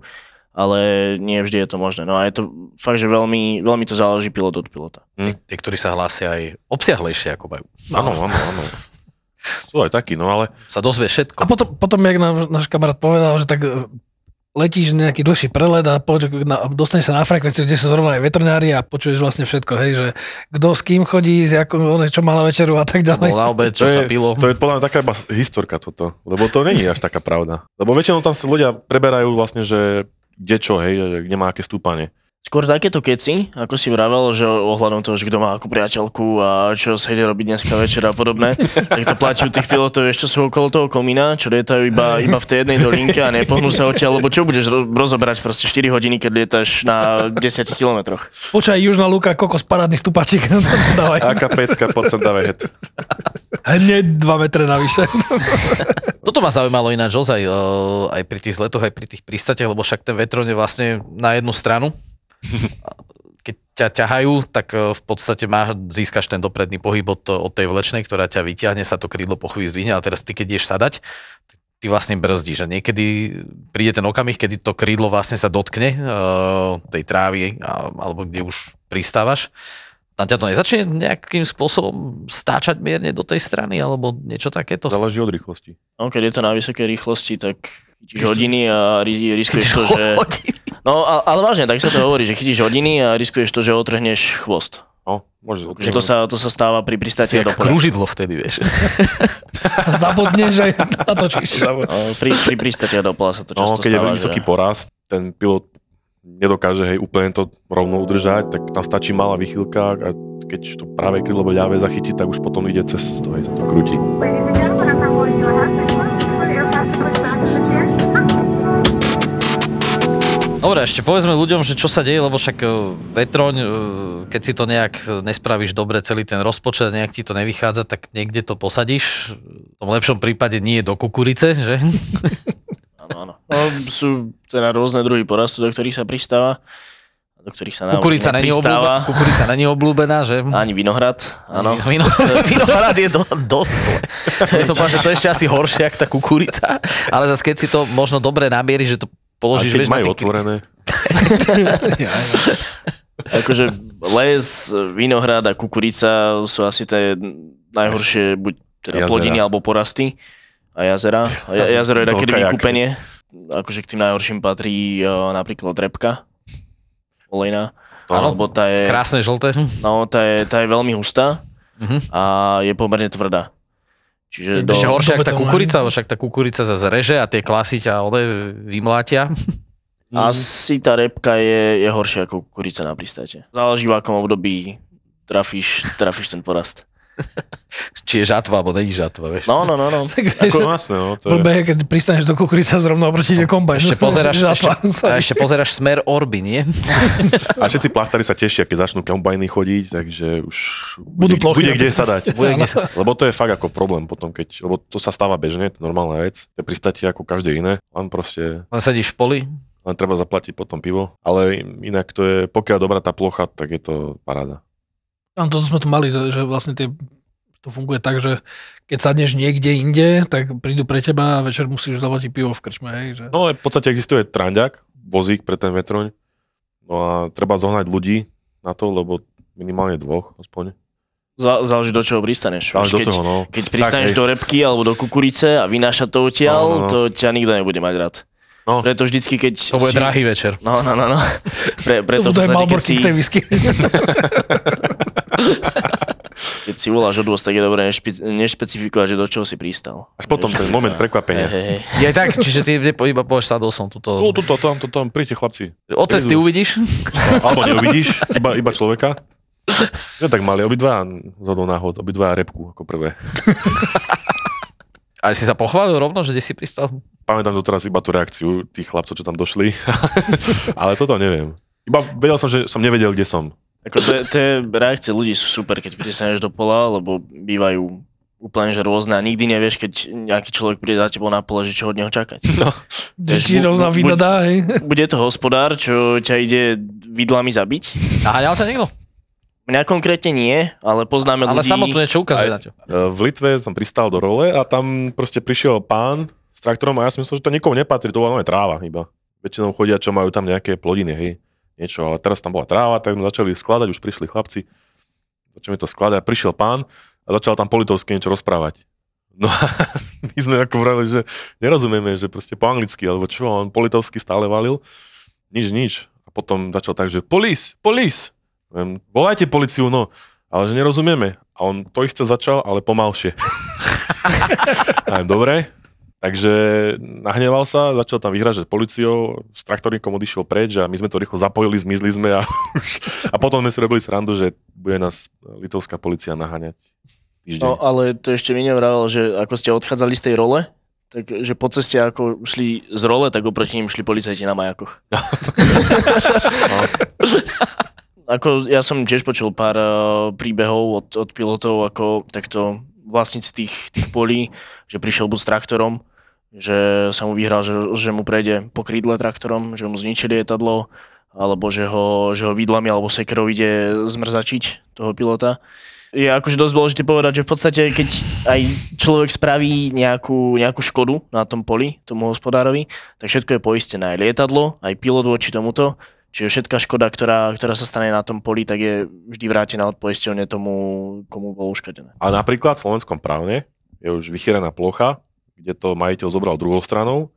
ale nie vždy je to možné. No a je to fakt, že veľmi, veľmi to záleží pilot od pilota. Tí, ktorí sa hlásia aj obsiahlejšie, ako majú. Áno. Sú aj takí, no ale... Sa dozvie všetko. A potom jak nám náš kamarát povedal, že tak... letíš nejaký dlhší prelet a dostaneš sa na frekvenciu, kde sú zrovna aj veternári a počuješ vlastne všetko, hej, že kto s kým chodí, čo má na večeru a tak ďalej. To je podľa mňa taká iba historka toto, lebo to není až taká pravda. Lebo väčšinou tam si ľudia preberajú vlastne, že kde čo, hej, že kde má aké stúpanie. Skôr takéto keci, ako si vravel, že ohľadom toho, že kto má akú priateľku a čo sa ide robiť dneska večer a podobné, tak to platí u tých pilotov, ešte sú okolo toho komína, čo lietajú iba v tej jednej dolinke a nepohnú sa odtiaľ, lebo čo budeš rozoberať proste 4 hodiny, keď lietaš na 10 kilometroch. Počkaj, Južná Lúka, kokos, parádny stupačik. Dávaj. Aká pecka, poď sem dávaj. Hneď 2 metre navyše. Toto ma zaujímalo ináč aj pri tých zletoch, aj pri tých pristatiach, lebo však ten vetron je vlastne na jednu stranu. Keď ťa ťahajú, tak v podstate získaš ten dopredný pohyb od tej vlečnej, ktorá ťa vyťahne, sa to krídlo po chvíli zdvihne, ale teraz ty, keď ideš sadať, ty vlastne brzdíš. A niekedy príde ten okamih, kedy to krídlo vlastne sa dotkne tej trávy, alebo kde už pristávaš. A ťa to nezačne nejakým spôsobom stáčať mierne do tej strany, alebo niečo takéto? Záleží od rýchlosti. No, keď je to na vysokej rýchlosti, tak chytíš hodiny a riskuješ to, že... No, ale vážne, tak sa to hovorí, že chytíš hodiny a riskuješ to, že otrhneš chvost. No, môžeš otrhnúť. To sa stáva pri pristáti do pole. Si jak kružidlo vtedy, vieš. Zabodneš aj natočíš. Pri pristáti do pola sa to často stáva. No, keď je vysoký porast, ten pilot nedokáže hej, úplne to rovno udržať, tak tam stačí malá vychýlka a keď to práve krídlo alebo ľavé zachytí, tak už potom ide cez to, hej, sa to krúti. Dobre, ešte povedzme ľuďom, že čo sa deje, lebo však vetroň, keď si to nejak nespravíš dobre, celý ten rozpočet, nejak ti to nevychádza, tak niekde to posadíš. V tom lepšom prípade nie do kukurice, že? Áno. No, sú teda rôzne druhy porastu, do ktorých sa pristáva. Do ktorých sa kukurica není obľúbená, že? Ani vinohrad, áno. Vinohrad je dosť zle. Som povedal, že to je ešte asi horšie, ako tá kukurica. Ale zase keď si to možno dobre namieriš, že to položíš, vieš, na tie... otvorené. Akože les, vinohrad a kukurica sú asi tie najhoršie buď teda plodiny alebo porasty a jazera. Jazero je také vykúpenie. Akože k tým najhorším patrí napríklad repka olejná. Áno, krásne žlté. No, tá je veľmi hustá a je pomerne tvrdá. Čiže ešte horšie, ak tá kukurica, však tá kukurica sa zreže a tie klasy ťa vymlátia. Asi tá repka je horšia ako kukurica na pristáte. Záleží, v akom období trafíš ten porast. Či je žatva, alebo není žatva, vieš. No. Ako vlastne, no. Blbé, keď pristaneš do kukurica zrovna oproti kombajnu. Ešte pozeráš smer orby, nie? A všetci plachtári sa tešia, keď začnú kombajny chodiť, takže už bude kde sa dať. Lebo to je fakt ako problém potom, lebo to sa stáva bežne, to je normálna vec. To je pristátie ako každé iné, len sedíš v poli. Len treba zaplatiť potom pivo, ale inak to je, pokiaľ dobrá tá plocha, tak je to paráda. Áno, toto sme tu mali, že vlastne to funguje tak, že keď sadneš niekde inde, tak prídu pre teba a večer musíš zaplatiť pivo v krčme. Hej, že... No v podstate existuje tranďak, vozík pre ten vetroň, no a treba zohnať ľudí na to, lebo minimálne dvoch aspoň. Záleží do čoho pristaneš. Keď pristaneš do repky alebo do kukurice a vynáša to odtiaľ, no. To ťa nikto nebude mať rád. No. Preto vždycky, keď... To bude drahý večer. No. Preto to je malborky k tej whisky. Keď si voláš odvoz, tak je dobré nešpecifikovať, že do čoho si pristal. Až potom ten moment prekvapenia. Je tak, čiže ty iba povieš, sadol som tuto. No, tuto, príďte chlapci. Od cesty uvidíš? No, alebo neuvidíš, iba človeka. No tak mali obidva zhodou náhod, obidva repku ako prvé. A si sa pochválil rovno, že kde si pristal? Pamätám doteraz iba tú reakciu tých chlapcov, čo tam došli. Ale toto neviem. Iba vedel som, že som nevedel, kde som. Ako tie reakcie ľudí sú super, keď pristaneš do pola, lebo bývajú úplne že rôzne a nikdy nevieš, keď nejaký človek príde za tebou na pole, že čo od neho čakať. No, ti rôzna vida dá, hej. Bude to hospodár, čo ťa ide vidlami zabiť. A háňal ťa niekto? Mňa konkrétne nie, ale poznáme ľudí... Ale samotné čo ukazuje na ťa. V Litve som pristal do role a tam proste prišiel pán s traktorom a ja som myslel, že to nikomu nepatrí, to bola tráva iba. Väčšinou chodia, čo majú tam nejaké plodiny, hej, niečo, ale teraz tam bola tráva, tak sme začali skladať, už prišli chlapci, začali to skladať, prišiel pán a začal tam po litovsky niečo rozprávať. No a my sme ako vrali, že nerozumieme, že proste po anglicky, alebo čo, on po litovsky stále valil, nič. A potom začal tak, že police. Volajte policiu, no, ale že nerozumieme. A on to isté začal, ale pomalšie. Dobre, takže nahneval sa, začal tam vyhrážať policiou, s traktorníkom odišiel preč a my sme to rýchlo zapojili, zmizli sme a potom sme si robili srandu, že bude nás litovská policia naháňať týždeň. No, ale to ešte mi nevravel, že ako ste odchádzali z tej role, takže po ceste, ako šli z role, tak oproti nim šli policajti na majakoch. No. Ako ja som tiež počul pár príbehov od pilotov, ako takto vlastníci tých polí, že prišiel buď s traktorom, že sa mu vyhral, že mu prejde po krídle traktorom, že mu zničili lietadlo, alebo že ho vidlami alebo sekerou ide zmrzačiť toho pilota. Je akože dosť dôležité povedať, že v podstate, keď aj človek spraví nejakú škodu na tom poli, tomu hospodárovi, tak všetko je poistené. Aj lietadlo, aj pilot voči tomuto. Čiže všetká škoda, ktorá sa stane na tom poli, tak je vždy vrátená od poisťovne tomu, komu bolo uškodené. A napríklad v slovenskom právne je už vychýrená plocha, kde to majiteľ zobral druhou stranou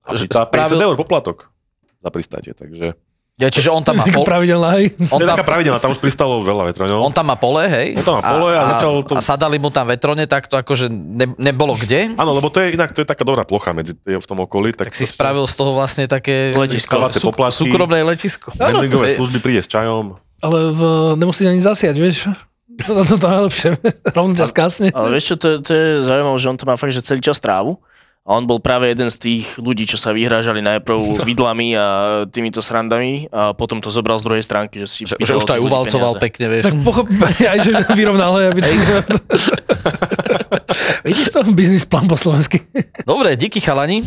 a že tá 50 € poplatok za pristátie, takže... Ja, čiže on tam má pole. Pravidelná, tam už pristalo veľa vetroňov. On tam má pole, hej? On tam má pole a začal to... A sadali mu tam vetrone, tak to akože nebolo kde? Áno, lebo to je inak, to je taká dobrá plocha medzi v tom okolí. Tak si spravil z toho vlastne také... Letisko. Súkromné letisko. Vendingové služby, príde s čajom. Ale nemusíš ani zasiať, vieš? To je najlepšie. Rovno ťa skásne. Ale vieš čo, to je zaujímavé, že on to má fakt, že celý čas trávu. A on bol práve jeden z tých ľudí, čo sa vyhrážali najprv vidlami a týmito srandami a potom to zobral z druhej stránky, že si... Že už to aj uvalcoval peniaze. Pekne, vieš. Tak aj, že vyrovnal. Vidíš to? Biznis plán po slovensky. Dobre, díky chalani.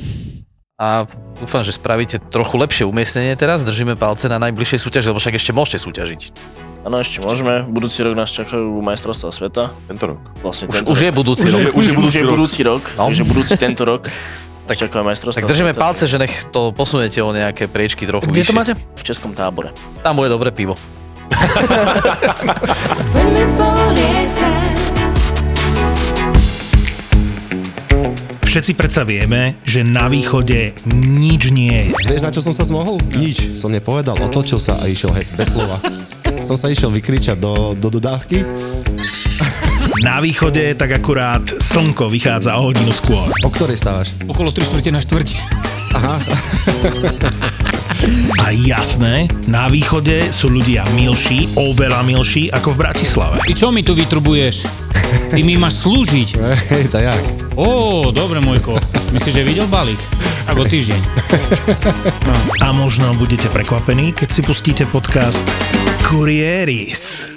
A dúfam, že spravíte trochu lepšie umiestnenie teraz. Držíme palce na najbližšej súťaži, lebo však ešte môžete súťažiť. Áno, ešte môžeme. Budúci rok nás čakajú majstrovstvá sveta. Tento rok. Vlastne tento už rok. Je budúci už rok. Už je budúci rok. No. Takže budúci tento rok. Tak čakujem majstrovstvá. Tak držíme sveta. Palce, že nech to posunete o nejaké priečky trochu vyššie. Kde to máte? V Českom Tábore. Tam bude dobré pivo. Všetci predsa vieme, že na východe nič nie je. Vieš, na čo som sa zmohol? Nič. Som nepovedal, otočil sa a išiel hej, bez slova. Som sa išiel vykričať do dodávky. Na východe tak akurát slnko vychádza o hodinu skôr. O ktorej stávaš? Okolo 3:45. Aha. A jasné, na východe sú ľudia milší, oveľa milší ako v Bratislave. I čo mi tu vytrubuješ? Ty mi máš slúžiť. Hej, to jak? Ó, dobre, môjko. Myslíš, že videl balík? Ako týždeň. No. A možno budete prekvapení, keď si pustíte podcast Kurieris.